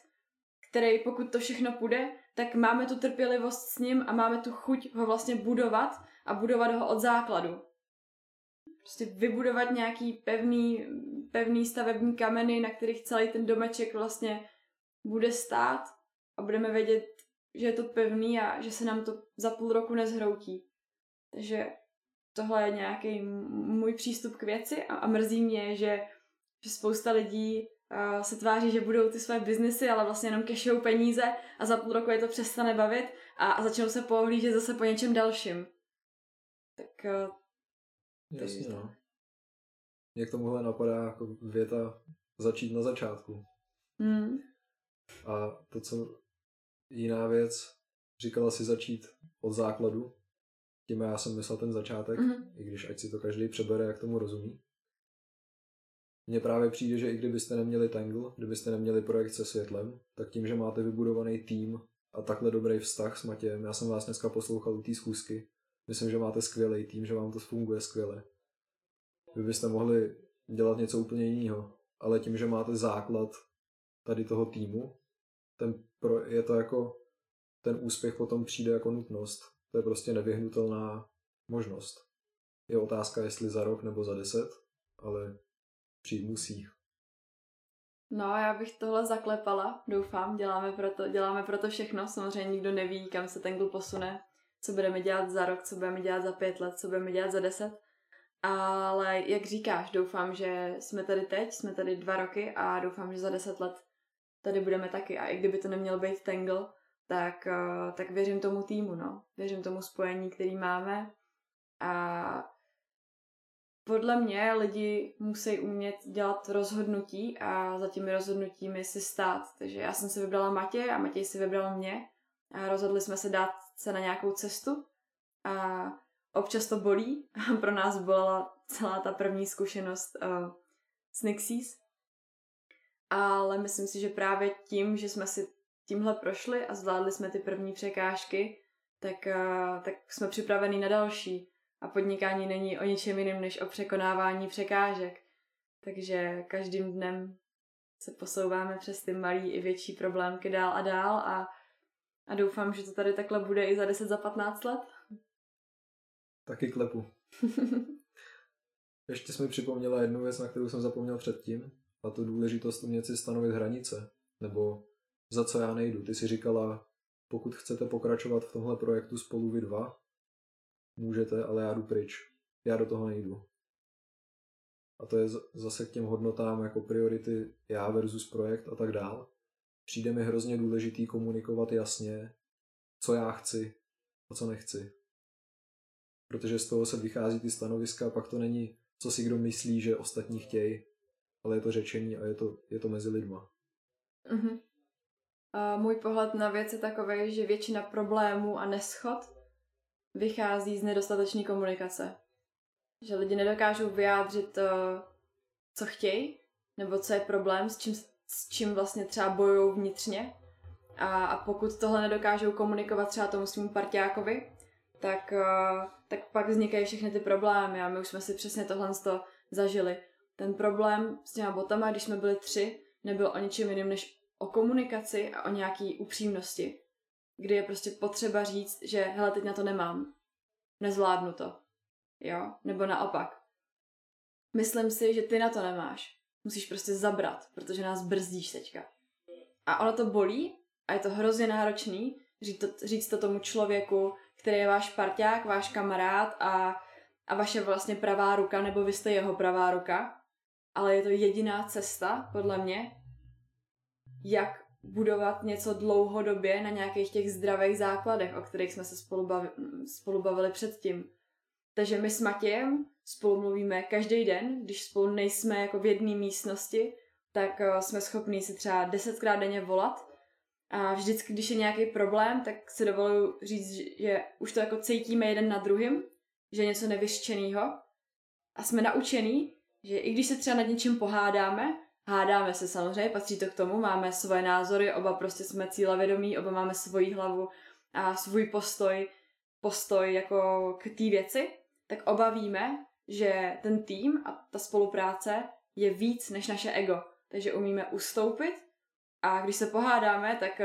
který pokud to všechno půjde, tak máme tu trpělivost s ním a máme tu chuť ho vlastně budovat a budovat ho od základu. Prostě vybudovat nějaký pevný stavební kameny, na kterých celý ten domeček vlastně bude stát a budeme vědět, že je to pevný a že se nám to za půl roku nezhroutí. Takže tohle je nějaký můj přístup k věci a mrzí mě, že spousta lidí se tváří, že budou ty své biznesy, ale vlastně jenom cashujou peníze a za půl roku je to přestane bavit a začnou se pohlížet zase po něčem dalším. Tak jasně, no. Mě k tomuhle napadá jako věta začít na začátku. A to, co jiná věc, říkala si začít od základu, tím já jsem myslel ten začátek, i když ať si to každý přebere, jak tomu rozumí. Mně právě přijde, že i kdybyste neměli Tangle, kdybyste neměli projekt se světlem, tak tím, že máte vybudovaný tým a takhle dobrý vztah s Matějem, já jsem vás dneska poslouchal u té schůzky, myslím, že máte skvělý tým, že vám to funguje skvěle. Vy byste mohli dělat něco úplně jiného ale tím, že máte základ tady toho týmu, je to jako, ten úspěch potom přijde jako nutnost. To je prostě nevyhnutelná možnost. Je otázka, jestli za rok nebo za 10, ale přijít musí. No, já bych tohle zaklepala, doufám, děláme proto všechno, samozřejmě nikdo neví, kam se Tangle posune, co budeme dělat za rok, co budeme dělat za 5 let, co budeme dělat za 10, ale jak říkáš, doufám, že jsme tady teď, jsme tady 2 roky a doufám, že za 10 let tady budeme taky a i kdyby to neměl být Tangle, tak věřím tomu týmu, no, věřím tomu spojení, který máme a podle mě lidi musí umět dělat rozhodnutí a za těmi rozhodnutími si stát. Takže já jsem si vybrala Matěje a Matěj si vybral mě a rozhodli jsme se dát se na nějakou cestu a občas to bolí. Pro nás bolala celá ta první zkušenost s Nixís. Ale myslím si, že právě tím, že jsme si tímhle prošli a zvládli jsme ty první překážky, tak jsme připraveni na další. A podnikání není o ničem jiným, než o překonávání překážek. Takže každým dnem se posouváme přes ty malý i větší problémky dál a dál a doufám, že to tady takhle bude i za 10, za 15 let. Taky klepu. Ještě jsi mi připomněla jednu věc, na kterou jsem zapomněl předtím, a to důležitost umět si stanovit hranice, nebo za co já nejdu. Ty jsi říkala, pokud chcete pokračovat v tomhle projektu spolu vy dva, můžete, ale já jdu pryč. Já do toho nejdu. A to je zase k těm hodnotám jako priority já versus projekt a tak dál. Přijde mi hrozně důležitý komunikovat jasně, co já chci a co nechci. Protože z toho se vychází ty stanoviska, pak to není, co si kdo myslí, že ostatní chtějí, ale je to řečení a je to mezi lidma. Uh-huh. Můj pohled na věc je takový, že většina problémů a neschod vychází z nedostatečné komunikace. Že lidi nedokážou vyjádřit, co chtějí, nebo co je problém, s čím vlastně třeba bojují vnitřně. A pokud tohle nedokážou komunikovat třeba tomu svému parťákovi, tak pak vznikají všechny ty problémy a my už jsme si přesně tohle zažili. Ten problém s těma botama, když jsme byli 3, nebyl o ničem jiným než o komunikaci a o nějaký upřímnosti. Kdy je prostě potřeba říct, že hele, teď na to nemám, nezvládnu to, jo, nebo naopak. Myslím si, že ty na to nemáš, musíš prostě zabrat, protože nás brzdíš teďka. A ono to bolí a je to hrozně náročný říct to tomu člověku, který je váš parťák, váš kamarád a vaše vlastně pravá ruka, nebo vy jste jeho pravá ruka, ale je to jediná cesta, podle mě, jak budovat něco dlouhodobě na nějakých těch zdravých základech, o kterých jsme se spolu bavili předtím. Takže my s Matějem spolu mluvíme každý den, když spolu nejsme jako v jedné místnosti, tak jsme schopní si třeba 10krát denně volat a vždycky, když je nějaký problém, tak si dovoluju říct, že už to jako cítíme jeden na druhým, že je něco nevyřčenýho a jsme naučený, že i když se třeba nad něčím hádáme se samozřejmě, patří to k tomu, máme svoje názory, oba prostě jsme cílevědomí, oba máme svoji hlavu a svůj postoj jako k té věci, tak oba víme, že ten tým a ta spolupráce je víc než naše ego. Takže umíme ustoupit a když se pohádáme, tak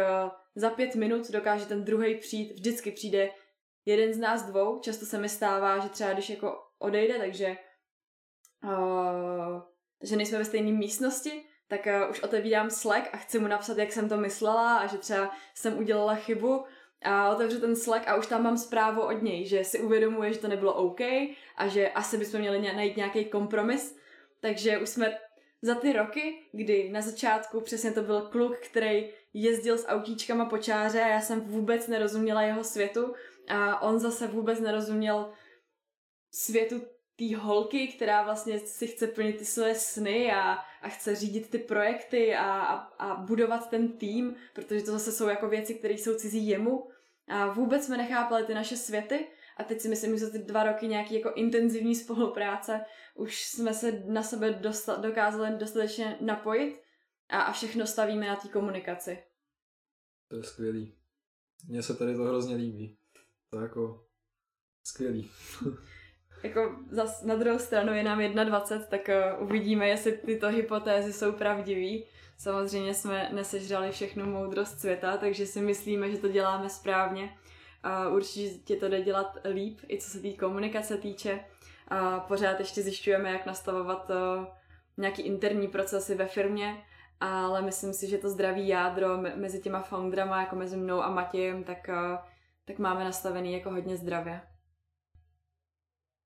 za 5 minut dokáže ten druhej přijít, vždycky přijde jeden z nás dvou, často se mi stává, že třeba když jako odejde, takže nejsme ve stejné místnosti, tak už otevírám Slack a chci mu napsat, jak jsem to myslela a že třeba jsem udělala chybu a otevřu ten Slack a už tam mám zprávu od něj, že si uvědomuje, že to nebylo OK a že asi bychom měli najít nějaký kompromis. Takže už jsme za ty roky, kdy na začátku přesně to byl kluk, který jezdil s autíčkama po čáře a já jsem vůbec nerozuměla jeho světu a on zase vůbec nerozuměl světu té holky, která vlastně si chce plnit ty své sny a chce řídit ty projekty a budovat ten tým, protože to zase jsou jako věci, které jsou cizí jemu. A vůbec jsme nechápali ty naše světy a teď si myslím, že za ty 2 roky nějaký jako intenzivní spolupráce už jsme se na sebe dokázali dostatečně napojit a všechno stavíme na té komunikaci. To je skvělý. Mně se tady to hrozně líbí. To je jako skvělý. Jako zas na druhou stranu je nám 21, tak uvidíme, jestli tyto hypotézy jsou pravdivé. Samozřejmě jsme nesežrali všechnu moudrost světa, takže si myslíme, že to děláme správně. Určitě to jde dělat líp, i co se té komunikace týče. Pořád ještě zjišťujeme, jak nastavovat nějaký interní procesy ve firmě, ale myslím si, že to zdravý jádro mezi těma foundrama, jako mezi mnou a Matějem, tak máme nastavený jako hodně zdravě.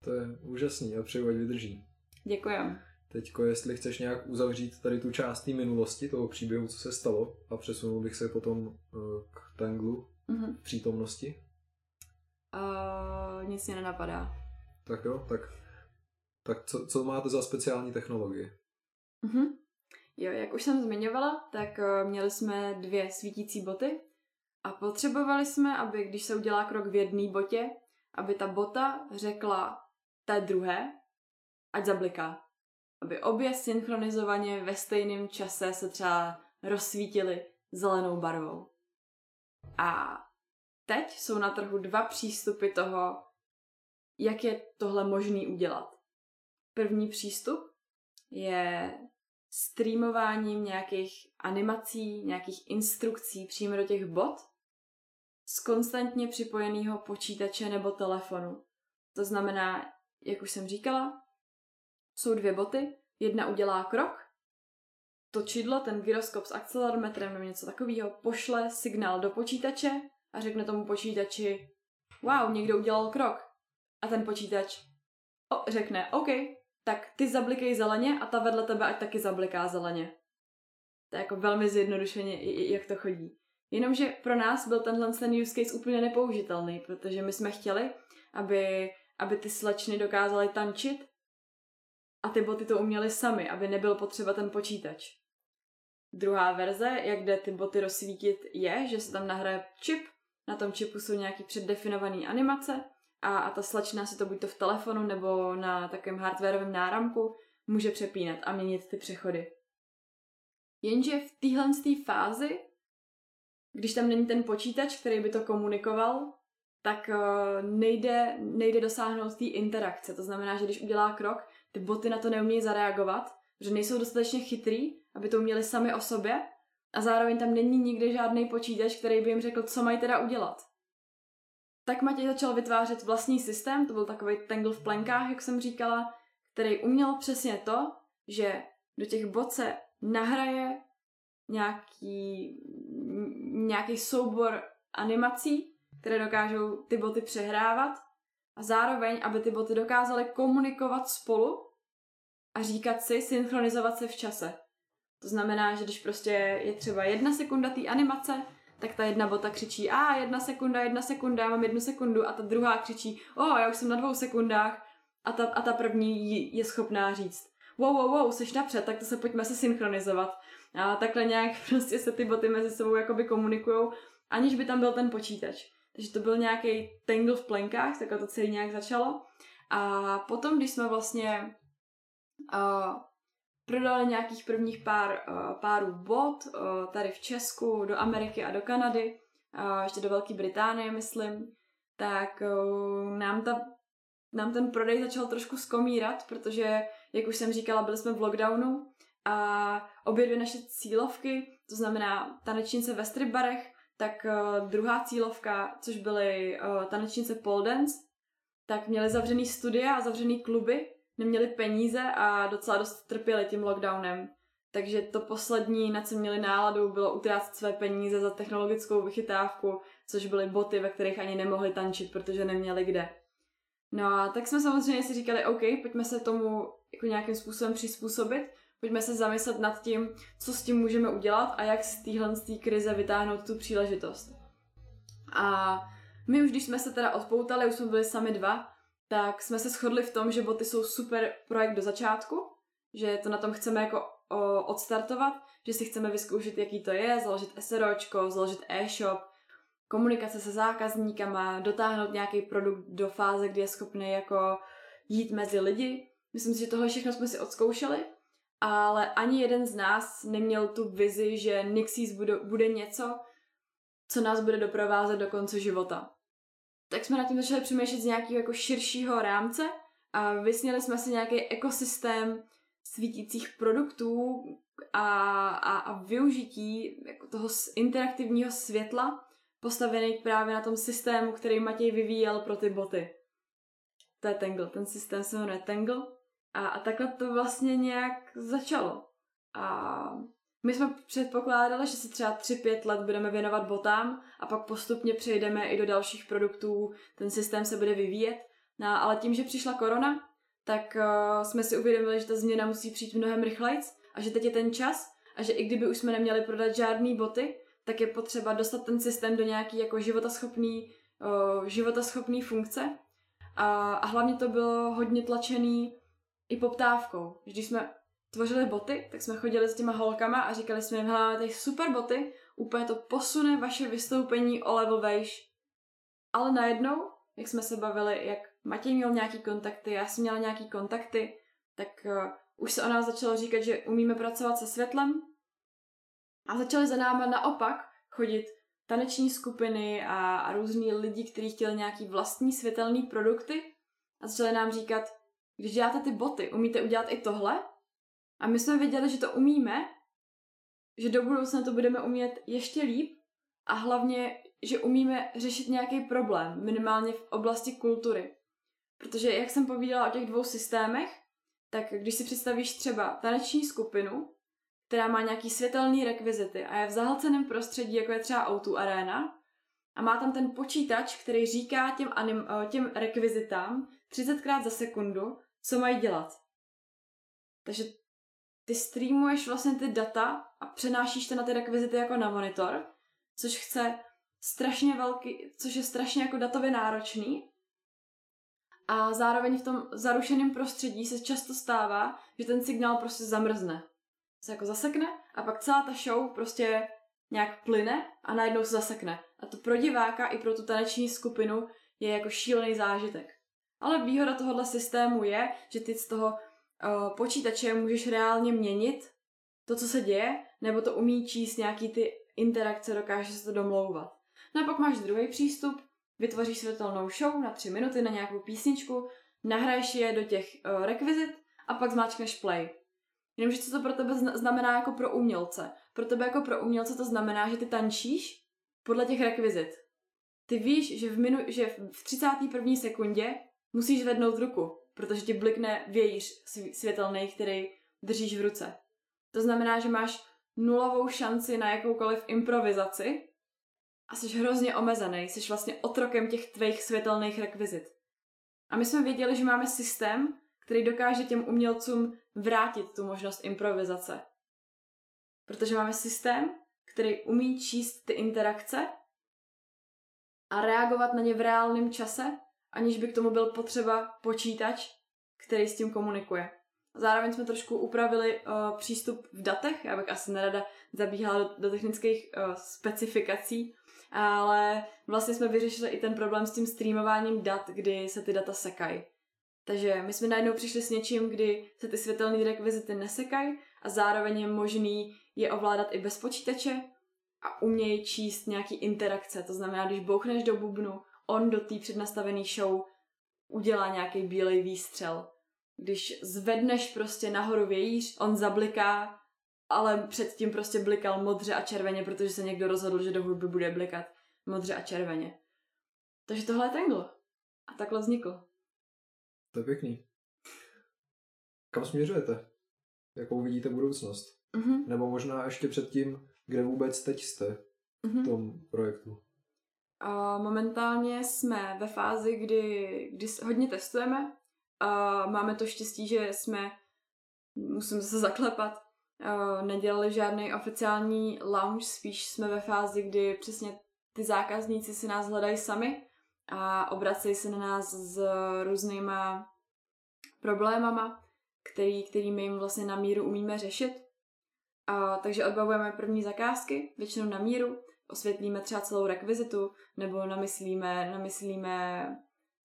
To je úžasný a přeju, ať vydrží. Děkujem. Teďko, jestli chceš nějak uzavřít tady tu část té minulosti, toho příběhu, co se stalo, a přesunul bych se potom k Tanglu v přítomnosti. Nic mě nenapadá. Tak jo, tak co máte za speciální technologie? Jo, jak už jsem zmiňovala, tak měli jsme 2 svítící boty a potřebovali jsme, aby když se udělá krok v jedné botě, aby ta bota řekla té druhé, ať zabliká. Aby obě synchronizovaně ve stejném čase se třeba rozsvítily zelenou barvou. A teď jsou na trhu 2 přístupy toho, jak je tohle možný udělat. První přístup je streamováním nějakých animací, nějakých instrukcí přímo do těch bot z konstantně připojeného počítače nebo telefonu. To znamená, jak už jsem říkala, jsou 2 boty, jedna udělá krok, točidlo, ten gyroskop s akcelerometrem nebo něco takového, pošle signál do počítače a řekne tomu počítači: wow, někdo udělal krok. A ten počítač řekne: OK, tak ty zablikej zeleně a ta vedle tebe ať taky zabliká zeleně. To je jako velmi zjednodušeně, jak to chodí. Jenomže pro nás byl tenhle ten use case úplně nepoužitelný, protože my jsme chtěli, aby ty slečny dokázaly tančit a ty boty to uměly sami, aby nebyl potřeba ten počítač. Druhá verze, jak jde ty boty rozsvítit, je, že se tam nahraje čip, na tom čipu jsou nějaký předdefinované animace a ta slečna si to buďto v telefonu nebo na takovém hardwarovém náramku může přepínat a měnit ty přechody. Jenže v téhlenství fázi, když tam není ten počítač, který by to komunikoval, tak nejde dosáhnout té interakce. To znamená, že když udělá krok, ty boty na to neumějí zareagovat, protože nejsou dostatečně chytrý, aby to uměli sami o sobě, a zároveň tam není nikde žádný počítač, který by jim řekl, co mají teda udělat. Tak Matěj začal vytvářet vlastní systém, to byl takový Tangle v plenkách, jak jsem říkala, který uměl přesně to, že do těch bot se nahraje nějaký soubor animací, které dokážou ty boty přehrávat, a zároveň, aby ty boty dokázaly komunikovat spolu a říkat si, synchronizovat se v čase. To znamená, že když prostě je třeba 1 sekunda té animace, tak ta jedna bota křičí: a 1 sekunda, já mám 1 sekundu, a ta druhá křičí: já už jsem na 2 sekundách, a ta první je schopná říct: wow, seš napřed, tak to se pojďme se synchronizovat. A takhle nějak prostě se ty boty mezi sebou jakoby komunikujou, aniž by tam byl ten počítač. Takže to byl nějaký Tangle v plenkách, tak to celý nějak začalo. A potom, když jsme vlastně prodali nějakých prvních párů bot tady v Česku, do Ameriky a do Kanady, ještě do Velké Británie, myslím, tak nám ten prodej začal trošku skomírat, protože, jak už jsem říkala, byli jsme v lockdownu a obě 2 naše cílovky, to znamená tanečnice ve stripbarech, tak druhá cílovka, což byly tanečnice pole dance, tak měly zavřený studia a zavřený kluby, neměli peníze a docela dost trpěli tím lockdownem. Takže to poslední, na co měli náladu, bylo utrácet své peníze za technologickou vychytávku, což byly boty, ve kterých ani nemohli tančit, protože neměli kde. No a tak jsme samozřejmě si říkali: OK, pojďme se tomu jako nějakým způsobem přizpůsobit, pojďme se zamyslet nad tím, co s tím můžeme udělat a jak z téhle krize vytáhnout tu příležitost. A my už, když jsme se teda odpoutali, už jsme byli sami 2, tak jsme se shodli v tom, že boty jsou super projekt do začátku, že to na tom chceme jako odstartovat, že si chceme vyzkoušet, jaký to je, založit SROčko, založit e-shop, komunikace se zákazníkama, dotáhnout nějaký produkt do fáze, kdy je schopný jako jít mezi lidi. Myslím si, že tohle všechno jsme si odzkoušeli, ale ani jeden z nás neměl tu vizi, že Nixís bude něco, co nás bude doprovázet do konce života. Tak jsme nad tím začali přemýšlet z nějakého jako širšího rámce A vysněli jsme si nějaký ekosystém svítících produktů a využití jako toho interaktivního světla postavený právě na tom systému, který Matěj vyvíjel pro ty boty. To je Tangle, ten systém se jmenuje Tangle. A takhle to vlastně nějak začalo. A my jsme předpokládali, že se třeba 3-5 let budeme věnovat botám a pak postupně přejdeme i do dalších produktů, ten systém se bude vyvíjet. No, ale tím, že přišla korona, tak jsme si uvědomili, že ta změna musí přijít mnohem rychlejc a že teď je ten čas a že i kdyby už jsme neměli prodat žádný boty, tak je potřeba dostat ten systém do nějaký jako životaschopný funkce. A hlavně to bylo hodně tlačený i poptávkou. Když jsme tvořili boty, tak jsme chodili s těma holkama a říkali jsme jim, hele, máme tady super boty, úplně to posune vaše vystoupení o level vejš. Ale najednou, jak jsme se bavili, jak Matěj měl nějaký kontakty, já jsem měla nějaký kontakty, tak už se o nás začalo říkat, že umíme pracovat se světlem. A začaly za náma naopak chodit taneční skupiny a různý lidi, kteří chtěli nějaký vlastní světelný produkty a začali nám říkat, když děláte ty boty, umíte udělat i tohle? A my jsme věděli, že to umíme, že do budoucna to budeme umět ještě líp a hlavně, že umíme řešit nějaký problém, minimálně v oblasti kultury. Protože jak jsem povídala o těch 2 systémech, tak když si představíš třeba taneční skupinu, která má nějaký světelný rekvizity a je v zahlceném prostředí, jako je třeba O2 Arena a má tam ten počítač, který říká těm rekvizitám 30krát za sekundu, co mají dělat. Takže ty streamuješ vlastně ty data a přenášíš to na ty rekvizity jako na monitor, což je strašně jako datově náročný. A zároveň v tom zarušeném prostředí se často stává, že ten signál prostě zamrzne. Se jako zasekne a pak celá ta show prostě nějak plyne a najednou se zasekne. A to pro diváka i pro tu taneční skupinu je jako šílený zážitek. Ale výhoda tohohle systému je, že ty z toho počítače můžeš reálně měnit to, co se děje, nebo to umí číst nějaký ty interakce, dokáže se to domlouvat. No a pak máš druhý přístup, vytvoříš světelnou show na 3 minuty na nějakou písničku, nahraješ je do těch rekvizit a pak zmáčkneš play. Jenomže co to pro tebe znamená jako pro umělce? Pro tebe jako pro umělce to znamená, že ty tančíš podle těch rekvizit. Ty víš, že v 31. sekundě musíš zvednout ruku, protože ti blikne vějíř světelný, který držíš v ruce. To znamená, že máš nulovou šanci na jakoukoliv improvizaci a jsi hrozně omezený, jsi vlastně otrokem těch tvých světelných rekvizit. A my jsme věděli, že máme systém, který dokáže těm umělcům vrátit tu možnost improvizace. Protože máme systém, který umí číst ty interakce a reagovat na ně v reálném čase, aniž by k tomu byl potřeba počítač, který s tím komunikuje. Zároveň jsme trošku upravili přístup v datech, já bych asi nerada zabíhala do technických specifikací, ale vlastně jsme vyřešili i ten problém s tím streamováním dat, kdy se ty data sekají. Takže my jsme najednou přišli s něčím, kdy se ty světelné rekvizity nesekají a zároveň je možný je ovládat i bez počítače a umějí číst nějaký interakce. To znamená, když bouchneš do bubnu, on do té přednastavené show udělá nějaký bílej výstřel. Když zvedneš prostě nahoru vějíř, on zabliká, ale předtím prostě blikal modře a červeně, protože se někdo rozhodl, že do hudby bude blikat modře a červeně. Takže tohle je Tangle. A takhle vznikl. To je pěkný. Kam směřujete? Jakou vidíte budoucnost? Mm-hmm. Nebo možná ještě předtím, kde vůbec teď jste v tom projektu? Momentálně jsme ve fázi, kdy hodně testujeme. Máme to štěstí, že jsme, musím se zaklepat, nedělali žádný oficiální launch, spíš jsme ve fázi, kdy přesně ty zákazníci si nás hledají sami a obracejí se na nás s různýma problémama, který my jim vlastně na míru umíme řešit. Takže odbavujeme první zakázky, většinou na míru, osvětlíme třeba celou rekvizitu nebo namyslíme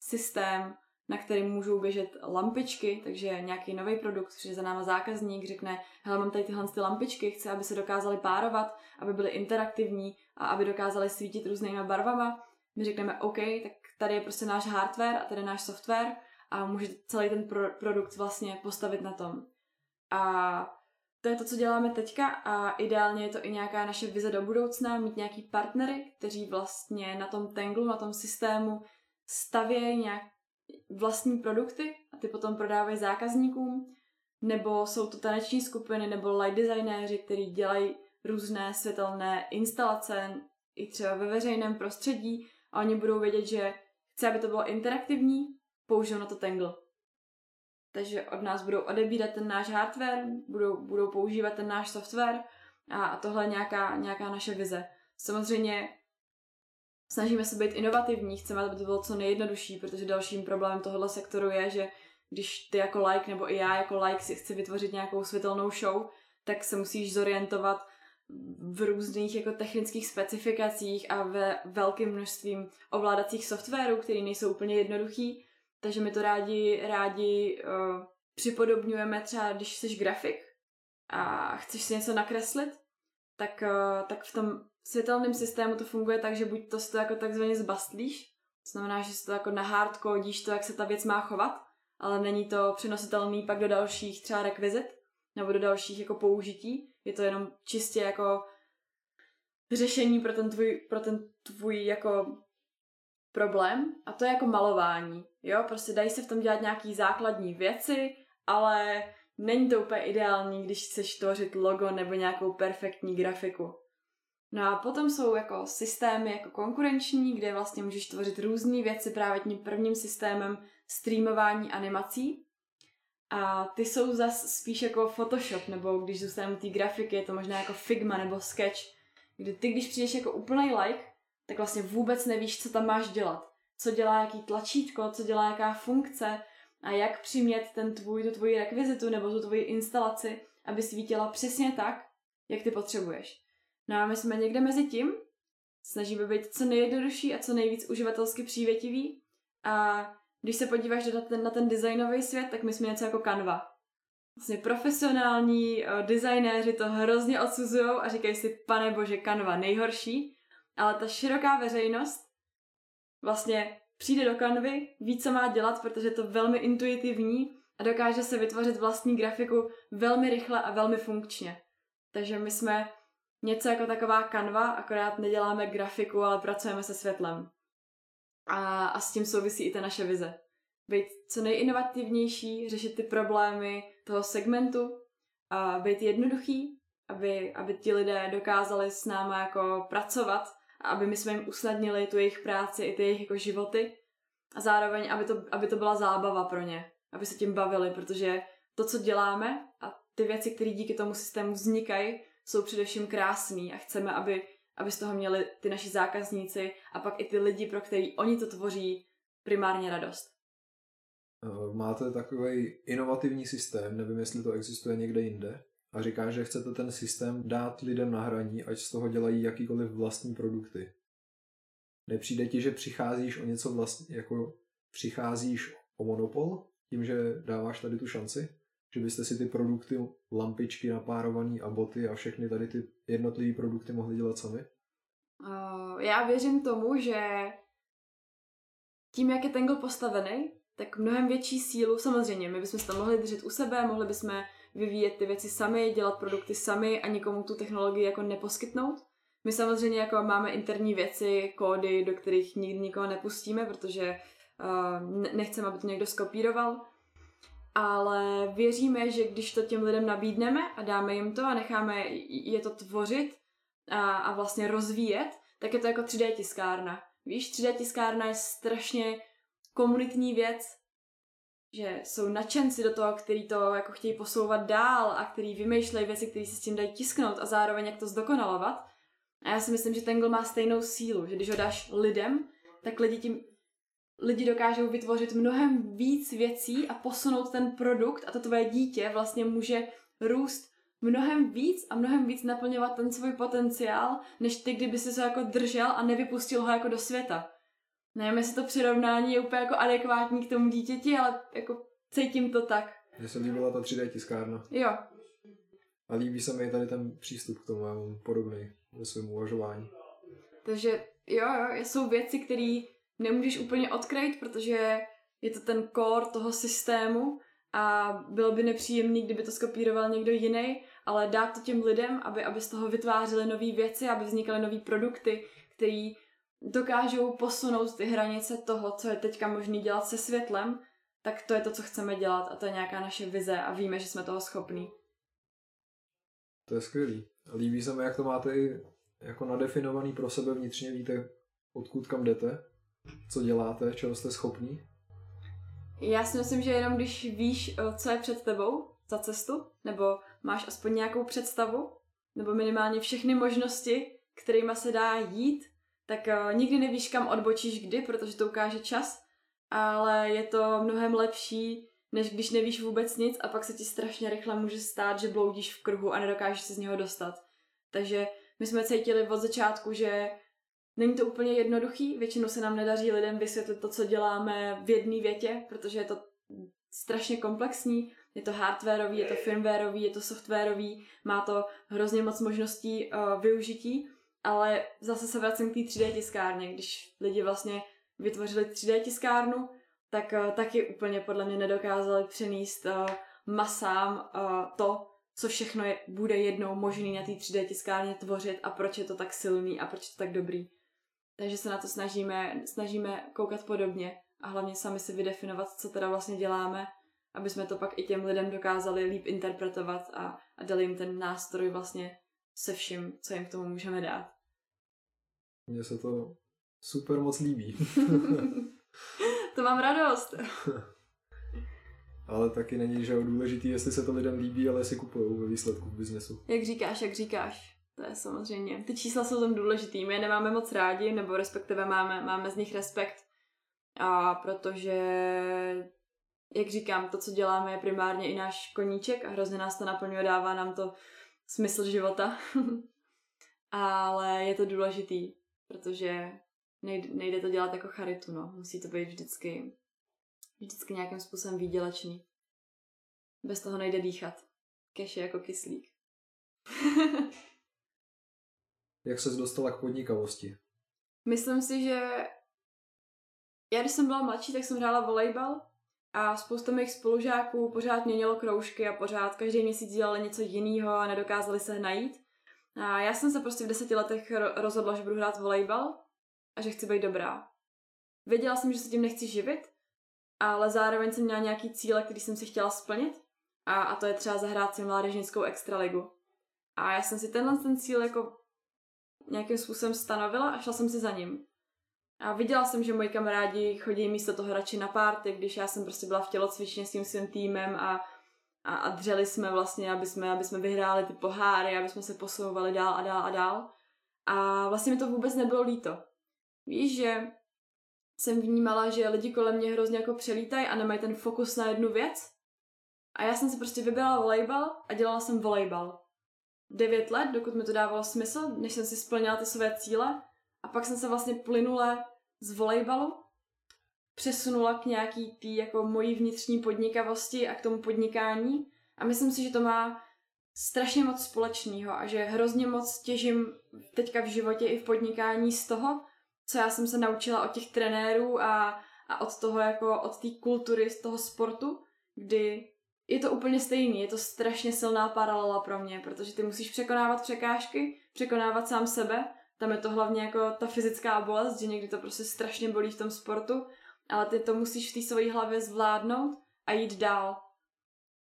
systém, na kterém můžou běžet lampičky, takže nějaký nový produkt, přijde za náma zákazník, řekne, hele, mám tady tyhle ty lampičky, chci, aby se dokázaly párovat, aby byly interaktivní a aby dokázaly svítit různýma barvama. My řekneme OK, tak tady je prostě náš hardware a tady je náš software a můžete celý ten produkt vlastně postavit na tom. A to je to, co děláme teďka a ideálně je to i nějaká naše vize do budoucna, mít nějaký partnery, kteří vlastně na tom Tangle, na tom systému stavějí nějak vlastní produkty a ty potom prodávají zákazníkům, nebo jsou to taneční skupiny, nebo light designéři, kteří dělají různé světelné instalace i třeba ve veřejném prostředí a oni budou vědět, že chce, aby to bylo interaktivní, použijou na to Tangle. Takže od nás budou odebírat ten náš hardware, budou používat ten náš software a tohle je nějaká naše vize. Samozřejmě snažíme se být inovativní, chceme, aby to bylo co nejjednodušší, protože dalším problémem tohoto sektoru je, že když ty jako like nebo i já jako like si chci vytvořit nějakou světelnou show, tak se musíš zorientovat v různých jako technických specifikacích a ve velkým množstvím ovládacích softwarů, které nejsou úplně jednoduchý. Takže my to rádi připodobňujeme třeba, když jsi grafik a chceš si něco nakreslit, tak v tom světelném systému to funguje tak, že buď to si to jako takzvaně zbastlíš, to znamená, že si to jako nahardkodíš to, jak se ta věc má chovat, ale není to přenositelný pak do dalších třeba rekvizit nebo do dalších jako použití. Je to jenom čistě jako řešení pro ten tvůj jako problém a to je jako malování, jo, prostě dají se v tom dělat nějaký základní věci, ale není to úplně ideální, když chceš tvořit logo nebo nějakou perfektní grafiku. No a potom jsou jako systémy jako konkurenční, kde vlastně můžeš tvořit různé věci právě tím prvním systémem streamování animací a ty jsou zase spíš jako Photoshop, nebo když zůstaneme u té grafiky, je to možná jako Figma nebo Sketch, kde ty, když přijdeš jako úplnej like, tak vlastně vůbec nevíš, co tam máš dělat. Co dělá jaký tlačítko, co dělá jaká funkce a jak přimět tu tvoji rekvizitu nebo tu tvoji instalaci, aby svítila přesně tak, jak ty potřebuješ. No a my jsme někde mezi tím, snažíme být co nejjednodušší a co nejvíc uživatelsky přívětivý a když se podíváš na ten designový svět, tak my jsme něco jako Canva. Vlastně profesionální designéři to hrozně odsuzujou a říkají si, pane bože, Canva nejhorší. Ale ta široká veřejnost vlastně přijde do Canvy, ví, co má dělat, protože je to velmi intuitivní a dokáže se vytvořit vlastní grafiku velmi rychle a velmi funkčně. Takže my jsme něco jako taková Canva, akorát neděláme grafiku, ale pracujeme se světlem. A s tím souvisí i ta naše vize. Být co nejinovativnější, řešit ty problémy toho segmentu, a být jednoduchý, aby ti lidé dokázali s náma jako pracovat a aby my jsme jim usnadnili tu jejich práci i ty jejich jako životy a zároveň, aby to byla zábava pro ně, aby se tím bavili, protože to, co děláme a ty věci, které díky tomu systému vznikají, jsou především krásný a chceme, aby z toho měli ty naši zákazníci a pak i ty lidi, pro který oni to tvoří, primárně radost. Máte takový inovativní systém, nevím, jestli to existuje někde jinde, a říká, že chcete ten systém dát lidem na hraní, ať z toho dělají jakýkoliv vlastní produkty. Nepřijde ti, že přicházíš o něco vlastní, jako přicházíš o monopol, tím, že dáváš tady tu šanci? Že byste si ty produkty, lampičky napárovaný a boty a všechny tady ty jednotlivé produkty mohli dělat sami? Já věřím tomu, že tím, jak je Tangle postavený, tak mnohem větší sílu, samozřejmě, my bychom se tam mohli držet u sebe, mohli bychom vyvíjet ty věci sami, dělat produkty sami a nikomu tu technologii jako neposkytnout. My samozřejmě jako máme interní věci, kódy, do kterých nikdy nikoho nepustíme, protože nechceme, aby to někdo skopíroval. Ale věříme, že když to těm lidem nabídneme a dáme jim to a necháme je to tvořit a vlastně rozvíjet, tak je to jako 3D tiskárna. Víš, 3D tiskárna je strašně komunitní věc, že jsou nadšenci do toho, který to jako chtějí posouvat dál a který vymýšlejí věci, které se s tím dají tisknout a zároveň jak to zdokonalovat. A já si myslím, že Tangle má stejnou sílu, že když ho dáš lidem, tak lidi dokážou vytvořit mnohem víc věcí a posunout ten produkt a to tvoje dítě vlastně může růst mnohem víc naplňovat ten svůj potenciál, než ty, kdyby si to jako držel a nevypustil ho jako do světa. Nevím, jestli to přirovnání je úplně jako adekvátní k tomu dítěti, ale jako cítím to tak. Mně se líbila ta 3D tiskárna. Jo. A líbí se mi tady ten přístup k tomu, já mám podobný ve svém uvažování. Takže jo, jsou věci, které nemůžeš úplně odkrýt, protože je to ten core toho systému a bylo by nepříjemný, kdyby to skopíroval někdo jiný, ale dát to těm lidem, aby z toho vytvářeli nové věci, aby vznikaly nové produkty, které dokážou posunout ty hranice toho, co je teďka možný dělat se světlem, tak to je to, co chceme dělat a to je nějaká naše vize a víme, že jsme toho schopní. To je skvělý. Líbí se mi, jak to máte i jako nadefinovaný pro sebe vnitřně, víte, odkud kam jdete, co děláte, čeho jste schopní? Já si myslím, že jenom když víš, co je před tebou za cestu, nebo máš aspoň nějakou představu, nebo minimálně všechny možnosti, kterýma se dá jít, tak nikdy nevíš, kam odbočíš kdy, protože to ukáže čas, ale je to mnohem lepší, než když nevíš vůbec nic a pak se ti strašně rychle může stát, že bloudíš v kruhu a nedokážeš se z něho dostat. Takže my jsme cítili od začátku, že není to úplně jednoduchý, většinou se nám nedaří lidem vysvětlit to, co děláme v jedné větě, protože je to strašně komplexní, je to hardwarový, je to firmwarový, je to softwarový, má to hrozně moc možností využití, ale zase se vracím k té 3D tiskárně, když lidi vlastně vytvořili 3D tiskárnu, tak taky úplně podle mě nedokázali přenést masám to, co všechno bude jednou možný na té 3D tiskárně tvořit a proč je to tak silný a proč je to tak dobrý. Takže se na to snažíme koukat podobně a hlavně sami si vydefinovat, co teda vlastně děláme, aby jsme to pak i těm lidem dokázali líp interpretovat a dali jim ten nástroj vlastně se vším, co jim k tomu můžeme dát. Mně se to super moc líbí. To mám radost. Ale taky není, že důležitý, jestli se to lidem líbí, ale jestli kupujou ve výsledku v biznesu. Jak říkáš. To je samozřejmě. Ty čísla jsou tam důležitý. My je nemáme moc rádi, nebo respektive máme z nich respekt. A protože, jak říkám, to, co děláme, je primárně i náš koníček a hrozně nás to naplňuje, dává nám to smysl života. Ale je to důležitý, protože nejde to dělat jako charitu, no. Musí to být vždycky nějakým způsobem výdělečný. Bez toho nejde dýchat. Cash je jako kyslík. Jak ses dostala k podnikavosti? Myslím si, že já, když jsem byla mladší, tak jsem hrála volejbal a spousta mých spolužáků pořád měnilo kroužky a pořád každý měsíc dělali něco jiného a nedokázali se najít. A já jsem se prostě v 10 letech rozhodla, že budu hrát volejbal a že chci být dobrá. Věděla jsem, že se tím nechci živit, ale zároveň jsem měla nějaký cíle, který jsem si chtěla splnit a to je třeba zahrát si mládežnickou extraligu. A já jsem si ten cíl jako nějakým způsobem stanovila a šla jsem si za ním. A viděla jsem, že moji kamarádi chodí místo toho radši na párty, když já jsem prostě byla v tělocvičně s tím svým týmem a dřeli jsme vlastně, aby jsme vyhráli ty poháry, aby jsme se posouvali dál a dál a dál. A vlastně mi to vůbec nebylo líto. Víš, že jsem vnímala, že lidi kolem mě hrozně jako přelítají a nemají ten fokus na jednu věc. A já jsem si prostě vybrala volejbal a dělala jsem volejbal. 9 let, dokud mi to dávalo smysl, než jsem si splnila ty své cíle. A pak jsem se vlastně plynule z volejbalu přesunula k nějaký tý jako mojí vnitřní podnikavosti a k tomu podnikání. A myslím si, že to má strašně moc společného a že hrozně moc těžím teďka v životě i v podnikání z toho, co já jsem se naučila od těch trenérů a od toho jako od té kultury, z toho sportu, kdy je to úplně stejný, je to strašně silná paralela pro mě, protože ty musíš překonávat překážky, překonávat sám sebe, tam je to hlavně jako ta fyzická bolest, že někdy to prostě strašně bolí v tom sportu, ale ty to musíš v té své hlavě zvládnout a jít dál.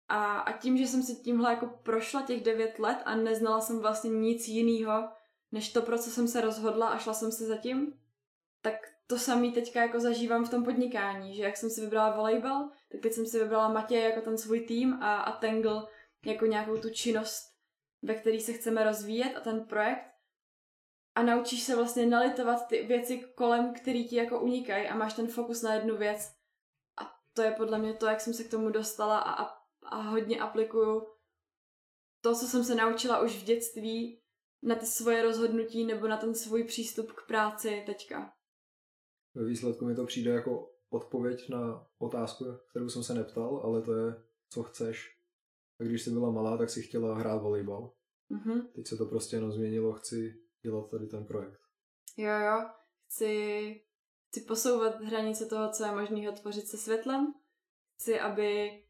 A tím, že jsem si tímhle jako prošla těch 9 let a neznala jsem vlastně nic jiného, než to, pro co jsem se rozhodla a šla jsem se za tím, tak to samý teďka jako zažívám v tom podnikání, že jak jsem si vybrala volejbal, tak teď jsem si vybrala Matěj jako ten svůj tým a Tangle jako nějakou tu činnost, ve který se chceme rozvíjet a ten projekt. A naučíš se vlastně nalitovat ty věci kolem, který ti jako unikají a máš ten fokus na jednu věc. A to je podle mě to, jak jsem se k tomu dostala a hodně aplikuju to, co jsem se naučila už v dětství na ty svoje rozhodnutí nebo na ten svůj přístup k práci teďka. Ve výsledku mi to přijde jako odpověď na otázku, kterou jsem se neptal, ale to je, co chceš. A když jsi byla malá, tak si chtěla hrát volejbal. Mm-hmm. Teď se to prostě jenom změnilo, chci dělat tady ten projekt. Jo, chci Chci posouvat hranice toho, co je možného tvořit se světlem. Chci, aby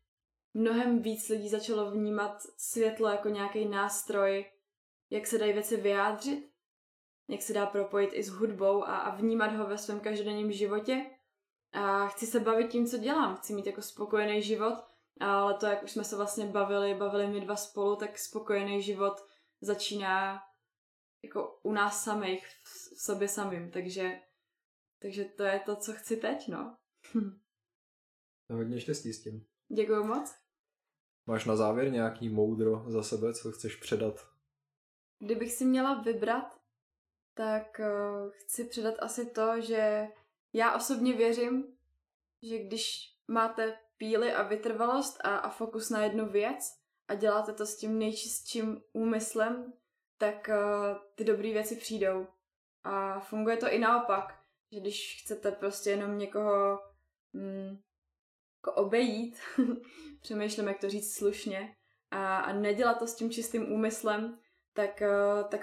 mnohem víc lidí začalo vnímat světlo jako nějaký nástroj, jak se dají věci vyjádřit, jak se dá propojit i s hudbou a vnímat ho ve svém každodenním životě. A chci se bavit tím, co dělám. Chci mít jako spokojený život, ale to, jak už jsme se vlastně bavili my dva spolu, tak spokojený život začíná jako u nás samých, v sobě samým. Takže to je to, co chci teď, no. No hodně štěstí s tím. Děkuju moc. Máš na závěr nějaký moudro za sebe, co chceš předat? Kdybych si měla vybrat, tak chci předat asi to, že já osobně věřím, že když máte píly a vytrvalost a fokus na jednu věc a děláte to s tím nejčistším úmyslem, tak ty dobré věci přijdou. A funguje to i naopak, že když chcete prostě jenom někoho jako obejít, přemýšlím, jak to říct slušně, a nedělat to s tím čistým úmyslem, tak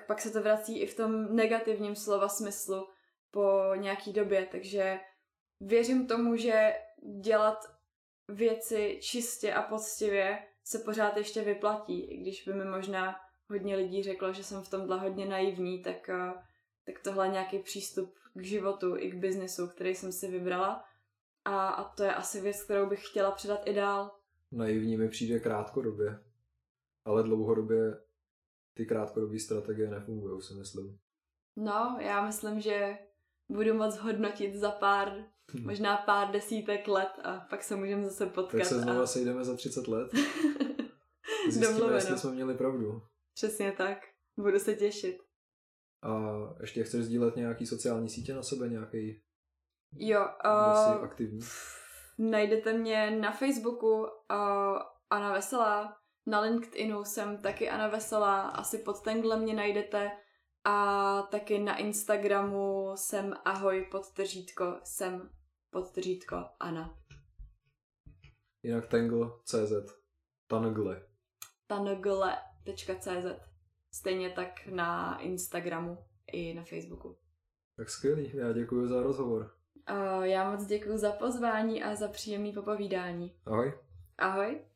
pak se to vrací i v tom negativním slova smyslu po nějaký době. Takže věřím tomu, že dělat věci čistě a poctivě se pořád ještě vyplatí. I když by mi možná hodně lidí řeklo, že jsem v tomhle hodně naivní, tak tohle je nějaký přístup k životu i k biznesu, který jsem si vybrala. A to je asi věc, kterou bych chtěla předat i dál. Naivní mi přijde krátkodobě, ale dlouhodobě ty krátkodobé strategie nefungují, si myslím. No, já myslím, že budu moc hodnotit za možná pár desítek let a pak se můžeme zase potkat. Tak se znovu sejdeme za 30 let. Zjistíme, jestli jsme měli pravdu. Přesně tak. Budu se těšit. A ještě chceš sdílet nějaký sociální sítě na sebe, nějaký? Jo, najdete mě na Facebooku Ana Veselá, na LinkedInu jsem taky Ana Veselá, asi pod Tangle mě najdete a taky na Instagramu jsem ahoj_jsem_Ana Ana. Jinak Tangle.cz stejně tak na Instagramu i na Facebooku. Tak skvělý, já děkuji za rozhovor. Já moc děkuji za pozvání a za příjemné popovídání. Ahoj. Ahoj.